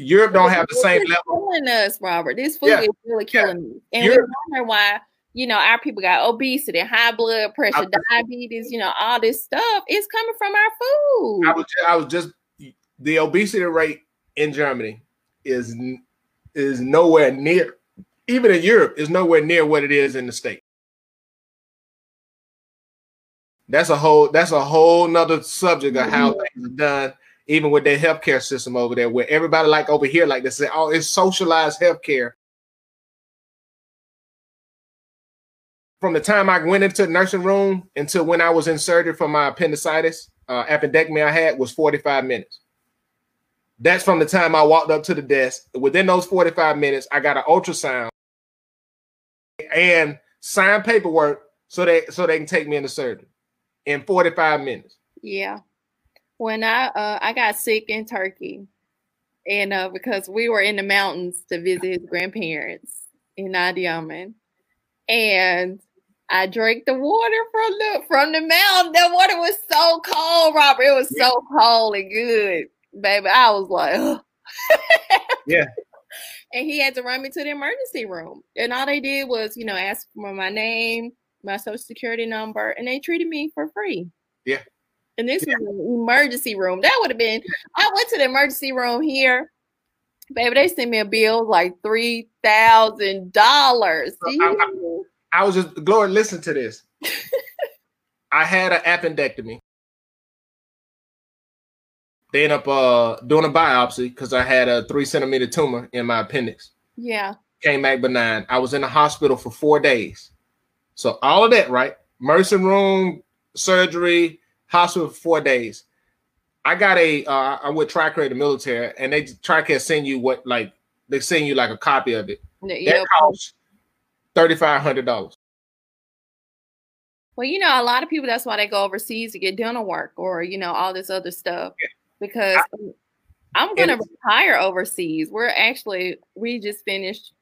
Europe don't have the this same is level. Killing us, Robert. This food yeah. is really killing yeah. me, and Europe, we wonder why. You know, our people got obesity, high blood pressure, was, diabetes. You know, all this stuff is coming from our food. I was, I was just the obesity rate in Germany is is nowhere near, even in Europe, is nowhere near what it is in the States. That's a whole that's a whole nother subject of how mm-hmm. things are done, even with their healthcare system over there, where everybody like over here like they say, oh, it's socialized healthcare. From the time I went into the nursing room until when I was in surgery for my appendicitis, uh, appendectomy I had was forty-five minutes. That's from the time I walked up to the desk. Within those forty-five minutes, I got an ultrasound and signed paperwork so they so they can take me into surgery in forty-five minutes. Yeah, when I uh, I got sick in Turkey, and uh, because we were in the mountains to visit his grandparents in Adıyaman, and I drank the water from the from the mountain. The water was so cold, Robert. It was yeah. so cold and good. Baby, I was like, oh. yeah. And he had to run me to the emergency room. And all they did was, you know, ask for my name, my social security number, and they treated me for free. Yeah. And this yeah. was an emergency room. That would have been, I went to the emergency room here. Baby, they sent me a bill like three thousand dollars. I, I, I was just, Gloria, listen to this. I had an appendectomy. They end up uh, doing a biopsy because I had a three centimeter tumor in my appendix. Yeah. Came back benign. I was in the hospital for four days. So all of that, right? Nursing room, surgery, hospital for four days. I got a, uh, I went Tricare, the military, and they Tricare send you what, like, they send you like a copy of it. Yeah. That costs thirty-five hundred dollars. Well, you know, a lot of people, that's why they go overseas to get dental work or, you know, all this other stuff. Yeah. Because I, I'm going to retire overseas. We're actually, we just finished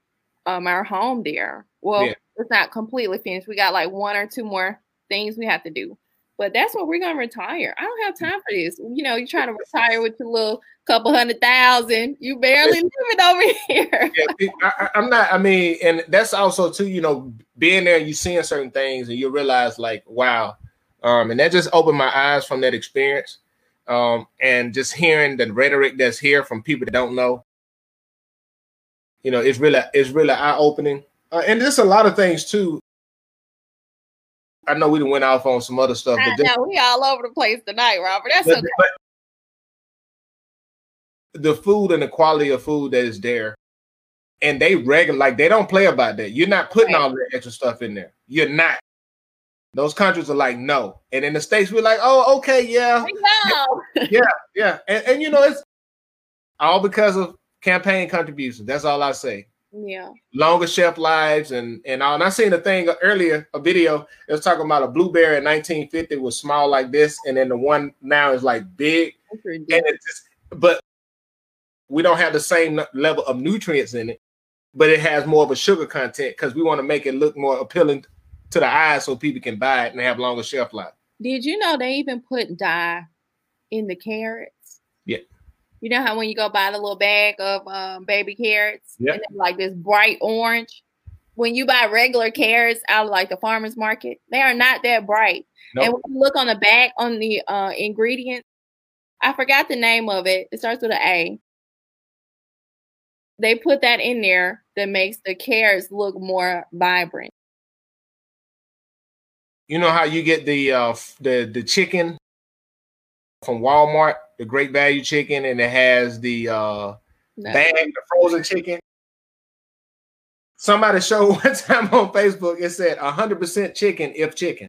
um, our home there. Well, yeah. it's not completely finished. We got like one or two more things we have to do. But that's what we're going to retire. I don't have time for this. You know, you're trying to retire with your little couple hundred thousand. You barely living over here. yeah, I, I'm not, I mean, and that's also too, you know, being there, you seeing certain things and you realize like, wow. Um, and that just opened my eyes from that experience. Um, and just hearing the rhetoric that's here from people that don't know, you know, it's really, it's really eye opening. Uh, and there's a lot of things too. I know we went off on some other stuff. I but know, this, we all over the place tonight, Robert. That's but, okay. But the food and the quality of food that is there, and they regular, like they don't play about that. You're not putting right. all the extra stuff in there. You're not. Those countries are like, no. And in the States, we're like, oh, okay, yeah. yeah, yeah, yeah. And, and, you know, it's all because of campaign contributions. That's all I say. Yeah. Longer shelf lives and, and all. And I seen a thing earlier, a video, it was talking about a blueberry in nineteen fifty was small like this, and then the one now is like big. And it's just, but we don't have the same level of nutrients in it, but it has more of a sugar content because we want to make it look more appealing to the eyes so people can buy it and have longer shelf life. Did you know they even put dye in the carrots? Yeah. You know how when you go buy the little bag of um, baby carrots, yep. and it's like this bright orange. When you buy regular carrots out of like the farmer's market, they are not that bright. Nope. And when you look on the back on the uh, ingredients, I forgot the name of it. It starts with an A. They put that in there that makes the carrots look more vibrant. You know how you get the uh, the the chicken from Walmart, the Great Value chicken, and it has the uh, no. bag, the frozen chicken. Somebody showed one time on Facebook, it said one hundred percent chicken if chicken.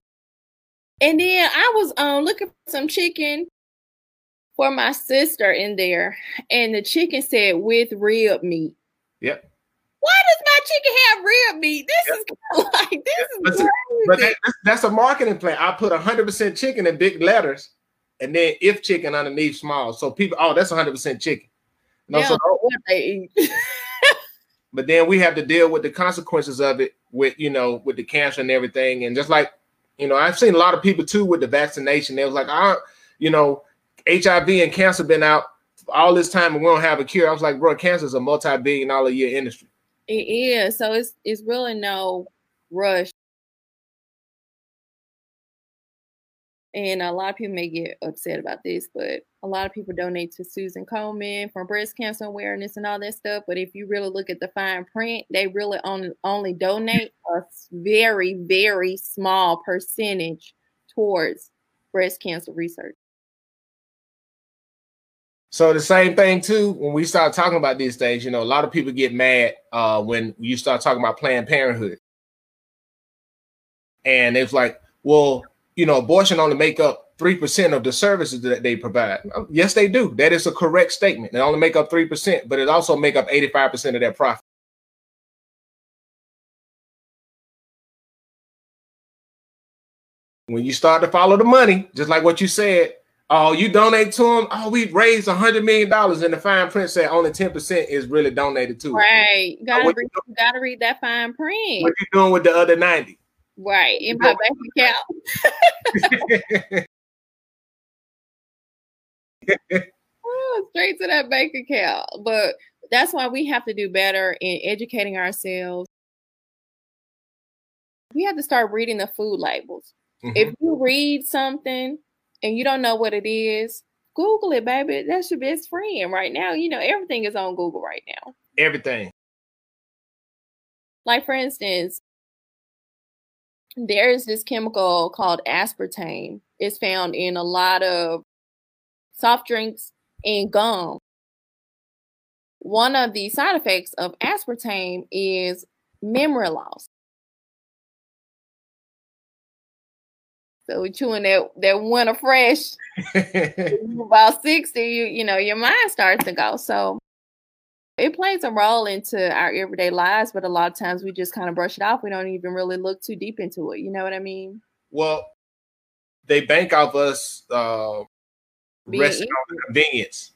And then I was um, looking for some chicken for my sister in there, and the chicken said with rib meat. Yep. Why does my chicken have rib meat? This yep. is kind of like, this is but, crazy. But that, that's a marketing plan. I put one hundred percent chicken in big letters, and then if chicken underneath small. So people, oh, that's one hundred percent chicken. No, yeah, so what they eat. But then we have to deal with the consequences of it with, you know, with the cancer and everything. And just like, you know, I've seen a lot of people, too, with the vaccination. They was like, I, you know, H I V and cancer been out all this time and we don't have a cure. I was like, bro, cancer is a multi-billion dollar a year industry. It is. So it's it's really no rush. And a lot of people may get upset about this, but a lot of people donate to Susan Komen for breast cancer awareness and all that stuff. But if you really look at the fine print, they really only, only donate a very, very small percentage towards breast cancer research. So the same thing, too, when we start talking about these things, you know, a lot of people get mad uh, when you start talking about Planned Parenthood. And it's like, well, you know, abortion only make up three percent of the services that they provide. Yes, they do. That is a correct statement. They only make up three percent, but it also make up eighty-five percent of their profit. When you start to follow the money, just like what you said, oh, you donate to them. Oh, we raised one hundred million dollars and the fine print said only ten percent is really donated to. Right. You got to read, you gotta read that fine print. What you doing with the other ninety? Right, in my bank account. Oh, straight to that bank account. But that's why we have to do better in educating ourselves. We have to start reading the food labels. Mm-hmm. If you read something and you don't know what it is, Google it, baby. That's your best friend right now. You know, everything is on Google right now. Everything. Like, for instance, there is this chemical called aspartame. It's found in a lot of soft drinks and gum. One of the side effects of aspartame is memory loss. So we're chewing that, that winter fresh. About sixty, you, you know, your mind starts to go. So it plays a role into our everyday lives, but a lot of times we just kind of brush it off. We don't even really look too deep into it. You know what I mean? Well, they bank off us uh, resting on convenience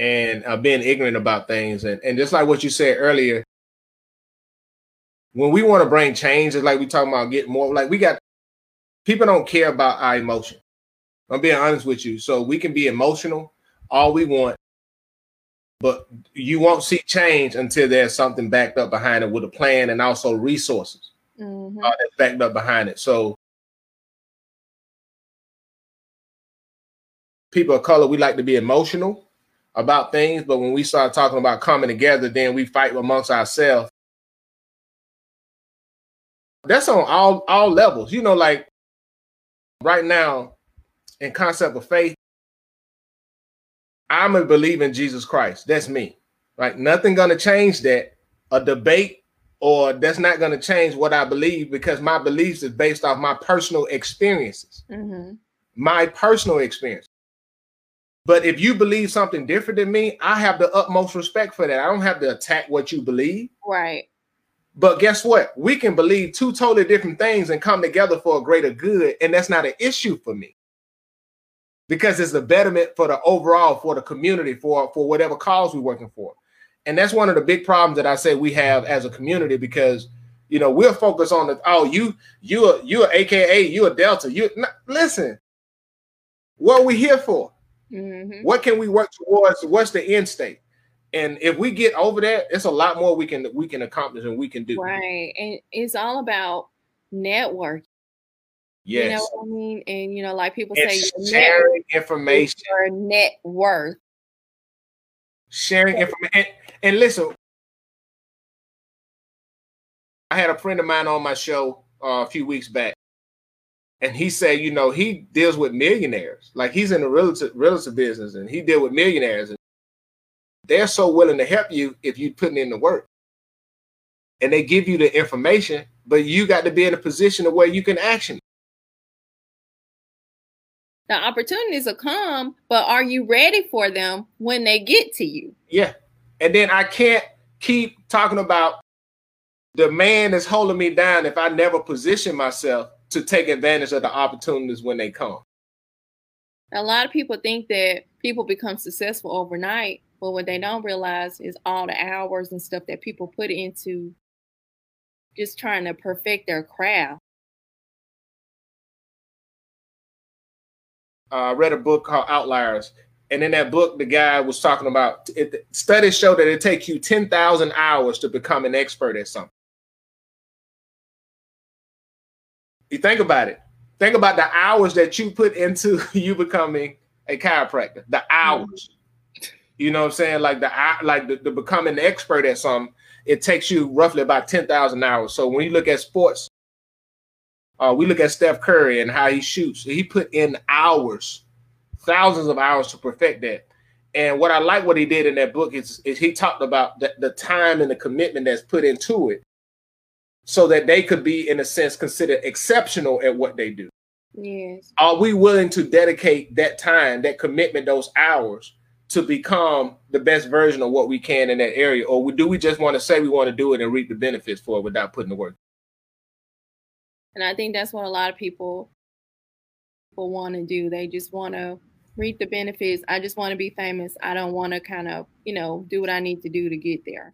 and uh, being ignorant about things. And, and just like what you said earlier, when we want to bring change, it's like we talking about getting more. Like we got people don't care about our emotion. I'm being honest with you. So we can be emotional all we want. But you won't see change until there's something backed up behind it with a plan and also resources mm-hmm. uh, that's backed up behind it. So people of color, we like to be emotional about things. But when we start talking about coming together, then we fight amongst ourselves. That's on all, all levels. You know, like right now in concept of faith, I'm a believer in Jesus Christ. That's me, right? Nothing gonna change that. A debate or that's not gonna change what I believe because my beliefs is based off my personal experiences, mm-hmm. my personal experience. But if you believe something different than me, I have the utmost respect for that. I don't have to attack what you believe. Right. But guess what? We can believe two totally different things and come together for a greater good. And that's not an issue for me. Because it's the betterment for the overall, for the community, for, for whatever cause we're working for. And that's one of the big problems that I say we have as a community because, you know, we'll focus on the, oh, you, you are, you are A K A, you are Delta. You, no, listen, what are we here for? Mm-hmm. What can we work towards? What's the end state? And if we get over that, it's a lot more we can we can accomplish and we can do. Right. And it's all about networking. Yes. You know what I mean? And, you know, like people and say, sharing information. Or net worth. Sharing information. And, and listen, I had a friend of mine on my show uh, a few weeks back. And he said, you know, he deals with millionaires. Like, he's in the real estate business and he deals with millionaires. And they're so willing to help you if you're putting in the work. And they give you the information, but you got to be in a position of where you can action. The opportunities will come, but are you ready for them when they get to you? Yeah. And then I can't keep talking about the man is holding me down if I never position myself to take advantage of the opportunities when they come. A lot of people think that people become successful overnight, but what they don't realize is all the hours and stuff that people put into just trying to perfect their craft. I read a book called Outliers, and in that book, the guy was talking about it, studies show that it takes you ten thousand hours to become an expert at something. You think about it. Think about the hours that you put into you becoming a chiropractor. The hours. Mm-hmm. You know what I'm saying? Like the like the, the becoming an expert at something, it takes you roughly about ten thousand hours. So when you look at sports, uh, we look at Steph Curry and how he shoots. He put in hours, thousands of hours to perfect that. And what I like what he did in that book is, is he talked about the, the time and the commitment that's put into it, so that they could be, in a sense, considered exceptional at what they do. Yes. Are we willing to dedicate that time, that commitment, those hours to become the best version of what we can in that area? Or do we just want to say we want to do it and reap the benefits for it without putting the work? And I think that's what a lot of people, people want to do. They just want to reap the benefits. I just want to be famous. I don't want to kind of, you know, do what I need to do to get there.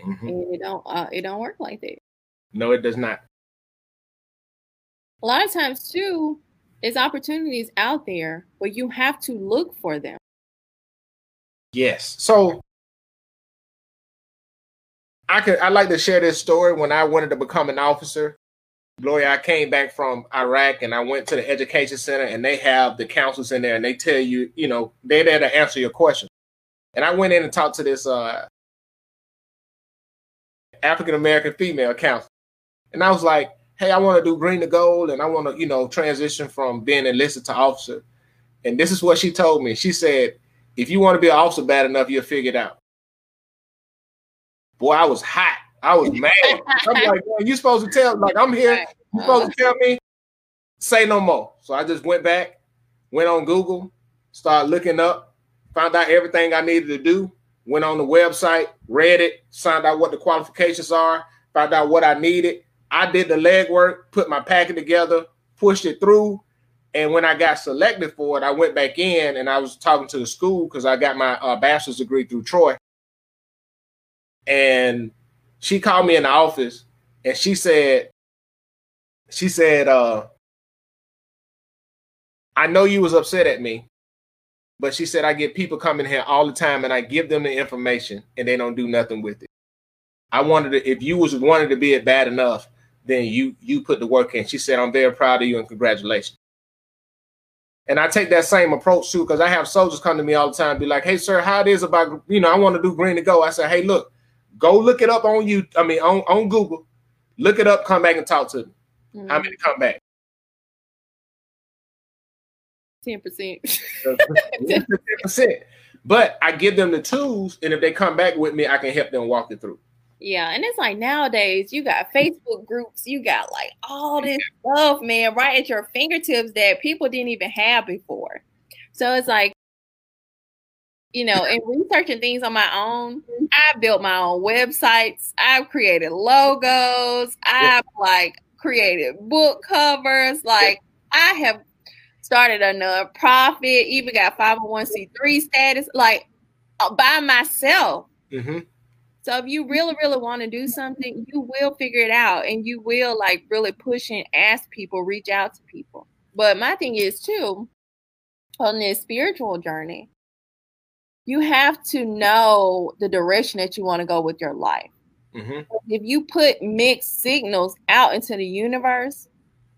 Mm-hmm. And it don't uh, it don't work like that. No, it does not. A lot of times too, there's opportunities out there, but you have to look for them. Yes. So I could I like to share this story. When I wanted to become an officer, Gloria, I came back from Iraq and I went to the education center, and they have the counselors in there, and they tell you, you know, they're there to answer your questions. And I went in and talked to this uh African-American female counselor. And I was like, hey, I want to do green to gold, and I want to, you know, transition from being enlisted to officer. And this is what she told me. She said, if you want to be an officer bad enough, you'll figure it out. Boy, I was hot. I was mad. I'm like, man, you supposed to tell, like, I'm here. You supposed to tell me, say no more. So I just went back, went on Google, started looking up, found out everything I needed to do. Went on the website, read it, signed out what the qualifications are, found out what I needed. I did the legwork, put my packet together, pushed it through. And when I got selected for it, I went back in and I was talking to the school because I got my uh, bachelor's degree through Troy. And she called me in the office and she said, she said, uh, I know you was upset at me. But she said, I get people coming here all the time and I give them the information and they don't do nothing with it. I wanted to, if you was wanted to be it bad enough, then you you put the work in. She said, I'm very proud of you and congratulations. And I take that same approach too, because I have soldiers come to me all the time and be like, hey, sir, how it is about, you know, I want to do green to go. I said, hey, look, go look it up on you. I mean, on, on Google, look it up, come back and talk to me. Mm-hmm. How many come back? ten percent. ten percent. But I give them the tools, and if they come back with me, I can help them walk it through. Yeah, and it's like nowadays, you got Facebook groups, you got like all this yeah. stuff, man, right at your fingertips that people didn't even have before. So it's like, you know, and researching things on my own, I built my own websites, I've created logos, I've yeah. like created book covers, like yeah. I have started a nonprofit, even got five oh one c three status, like by myself. Mm-hmm. So if you really, really want to do something, you will figure it out and you will like really push and ask people, reach out to people. But my thing is too, on this spiritual journey, you have to know the direction that you want to go with your life. Mm-hmm. If you put mixed signals out into the universe,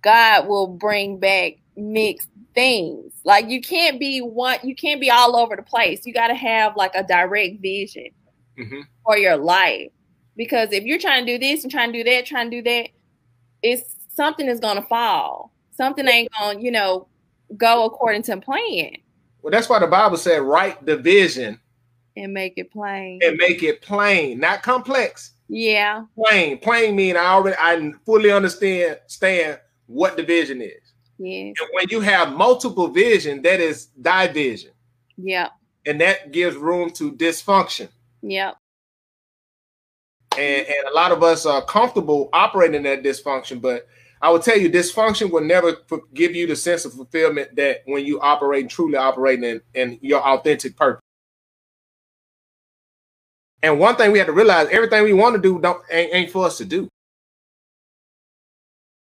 God will bring back mixed things. Like you can't be one, you can't be all over the place. You got to have like a direct vision mm-hmm. for your life. Because if you're trying to do this and trying to do that, trying to do that, it's something is going to fall. Something ain't going to, you know, go according to plan. Well, that's why the Bible said, write the vision. And make it plain. And make it plain, not complex. Yeah. Plain. Plain mean I already, I fully understand, understand what the vision is. Yeah. And when you have multiple vision, that is division. Yeah. And that gives room to dysfunction. Yeah. And, and a lot of us are comfortable operating that dysfunction, but I will tell you, dysfunction will never give you the sense of fulfillment that when you operate, truly operating in, in your authentic purpose. And one thing we have to realize, everything we want to do don't ain't, ain't for us to do.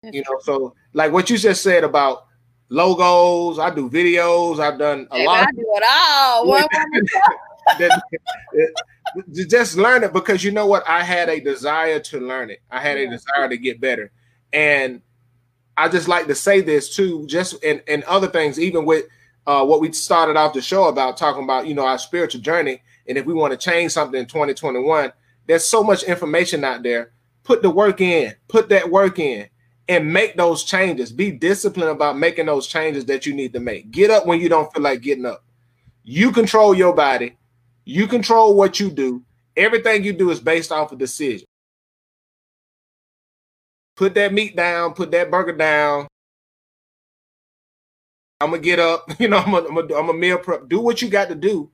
You know, so like what you just said about logos, I do videos, I've done a and lot. I do it all. What that, just learn it because you know what? I had a desire to learn it. I had yeah. a desire to get better. And I just like to say this too, just and, and other things, even with uh, what we started off the show about talking about, you know, our spiritual journey. And if we want to change something in twenty twenty-one, there's so much information out there. Put the work in, put that work in and make those changes. Be disciplined about making those changes that you need to make. Get up when you don't feel like getting up. You control your body. You control what you do. Everything you do is based off a decision. Put that meat down. Put that burger down. I'm going to get up. You know, I'm going to meal prep. Do what you got to do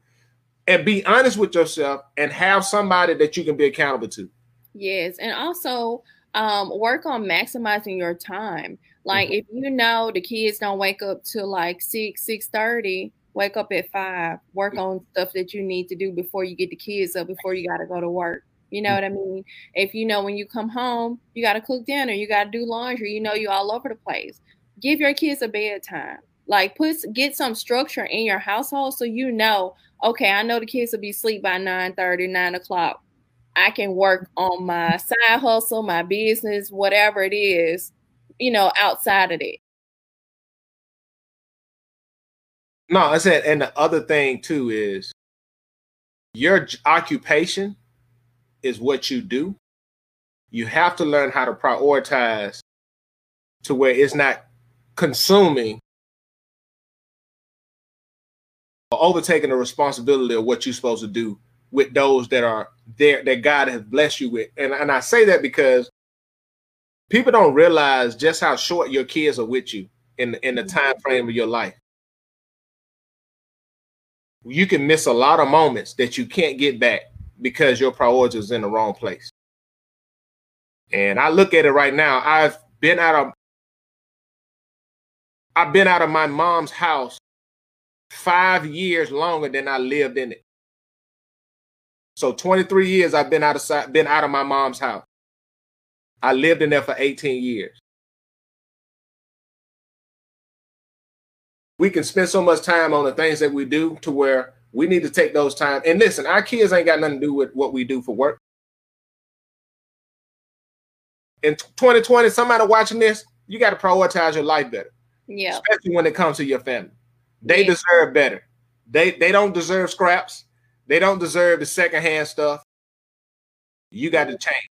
and be honest with yourself and have somebody that you can be accountable to. Yes. And also um, work on maximizing your time. Like mm-hmm. if you know the kids don't wake up till like six, six thirty, wake up at five, work on stuff that you need to do before you get the kids up, before you got to go to work. You know what I mean? If you know when you come home, you got to cook dinner, you got to do laundry, you know, you're all over the place. Give your kids a bedtime. Like put, get some structure in your household so you know, okay, I know the kids will be asleep by nine thirty, nine o'clock. I can work on my side hustle, my business, whatever it is, you know, outside of it. No, I said, and the other thing too is your occupation is what you do. You have to learn how to prioritize to where it's not consuming or overtaking the responsibility of what you're supposed to do with those that are there, that God has blessed you with. And, and I say that because people don't realize just how short your kids are with you in, in the time frame of your life. You can miss a lot of moments that you can't get back because your priority is in the wrong place. And I look at it right now. I've been out of I've been out of my mom's house five years longer than I lived in it. So twenty-three years I've been out of been out of my mom's house. I lived in there for eighteen years. We can spend so much time on the things that we do to where we need to take those time. And listen, our kids ain't got nothing to do with what we do for work. In twenty twenty, somebody watching this, you got to prioritize your life better. Yeah. Especially when it comes to your family. They yeah. deserve better. They, they don't deserve scraps. They don't deserve the secondhand stuff. You got to change.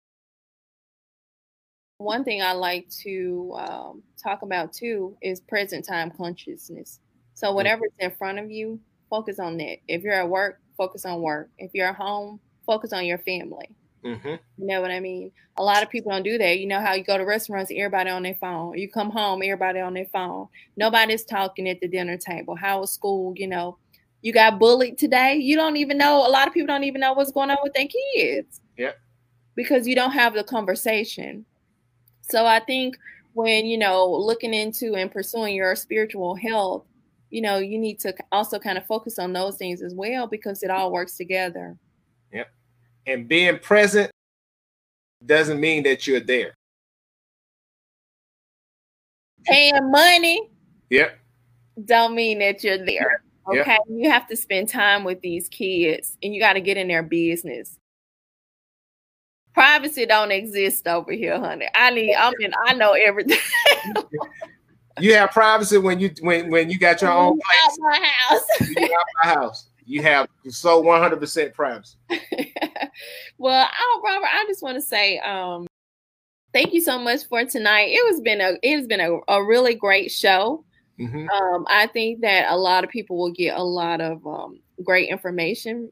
One thing I like to um, talk about, too, is present time consciousness. So whatever's in front of you, focus on that. If you're at work, focus on work. If you're at home, focus on your family. Mm-hmm. You know what I mean? A lot of people don't do that. You know how you go to restaurants, everybody on their phone. You come home, everybody on their phone. Nobody's talking at the dinner table. How was school? You know, you got bullied today. You don't even know. A lot of people don't even know what's going on with their kids. Yeah. Because you don't have the conversation. So I think when, you know, looking into and pursuing your spiritual health, you know, you need to also kind of focus on those things as well, because it all works together. Yep. And being present doesn't mean that you're there. Paying money. Yep. don't mean that you're there. Okay. Yeah. You have to spend time with these kids and you got to get in their business. Privacy don't exist over here, honey. I need, I mean, I know everything. You have privacy when you, when, when you got your own place. Out my house. You out my house. You have so one hundred percent privacy. Well, oh, Robert, I just want to say, um, thank you so much for tonight. It was been a, it has been a, a really great show. Mm-hmm. Um, I think that a lot of people will get a lot of um, great information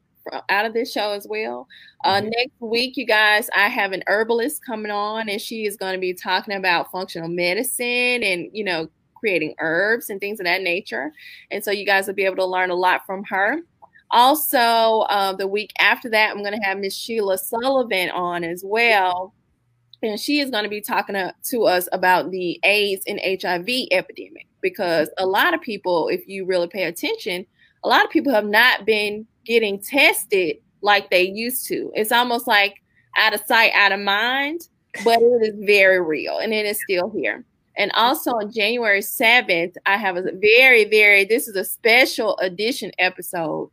out of this show as well. Uh, mm-hmm. Next week, you guys, I have an herbalist coming on, and she is going to be talking about functional medicine and, you know, creating herbs and things of that nature. And so you guys will be able to learn a lot from her. Also, uh, the week after that, I'm going to have Miss Sheila Sullivan on as well. And she is going to be talking to, to us about the AIDS and H I V epidemic, because a lot of people, if you really pay attention, a lot of people have not been getting tested like they used to. It's almost like out of sight, out of mind, but it is very real and it is still here. And also on January seventh, I have a very, very, this is a special edition episode.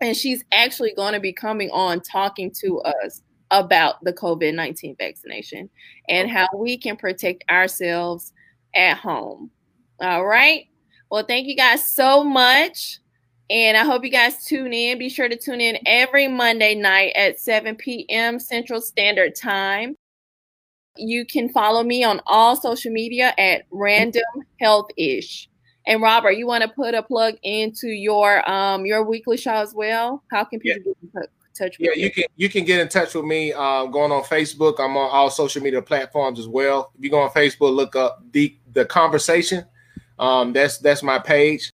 And she's actually going to be coming on talking to us about the COVID nineteen vaccination and how we can protect ourselves at home. All right. Well, thank you guys so much. And I hope you guys tune in. Be sure to tune in every Monday night at seven p m Central Standard Time. You can follow me on all social media at Random Health-ish. And Robert, you want to put a plug into your um your weekly show as well? How can people yeah. get in touch with yeah, you? Yeah, you can you can get in touch with me um, going on Facebook. I'm on all social media platforms as well. If you go on Facebook, look up the the Conversation. Um, that's that's my page.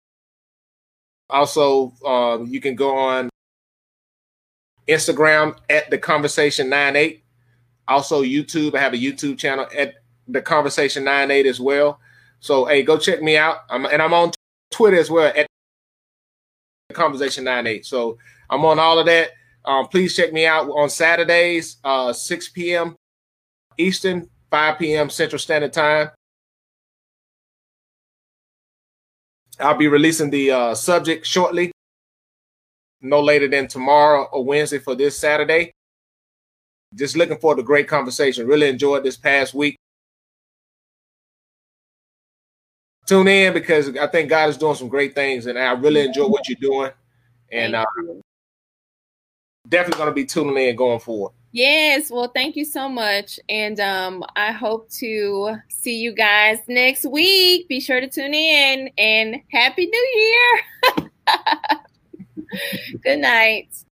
Also, um, you can go on Instagram at the Conversation ninety-eight. Also, YouTube. I have a YouTube channel at The Conversation ninety-eight as well. So, hey, go check me out. I'm, and I'm on Twitter as well at The Conversation ninety-eight. So I'm on all of that. Um, please check me out on Saturdays, uh, six p m Eastern, five p m Central Standard Time. I'll be releasing the uh, subject shortly, no later than tomorrow or Wednesday for this Saturday. Just looking forward to a great conversation. Really enjoyed this past week. Tune in because I think God is doing some great things, and I really enjoy what you're doing. And uh, definitely going to be tuning in going forward. Yes. Well, thank you so much. And um, I hope to see you guys next week. Be sure to tune in. And Happy New Year. Good night.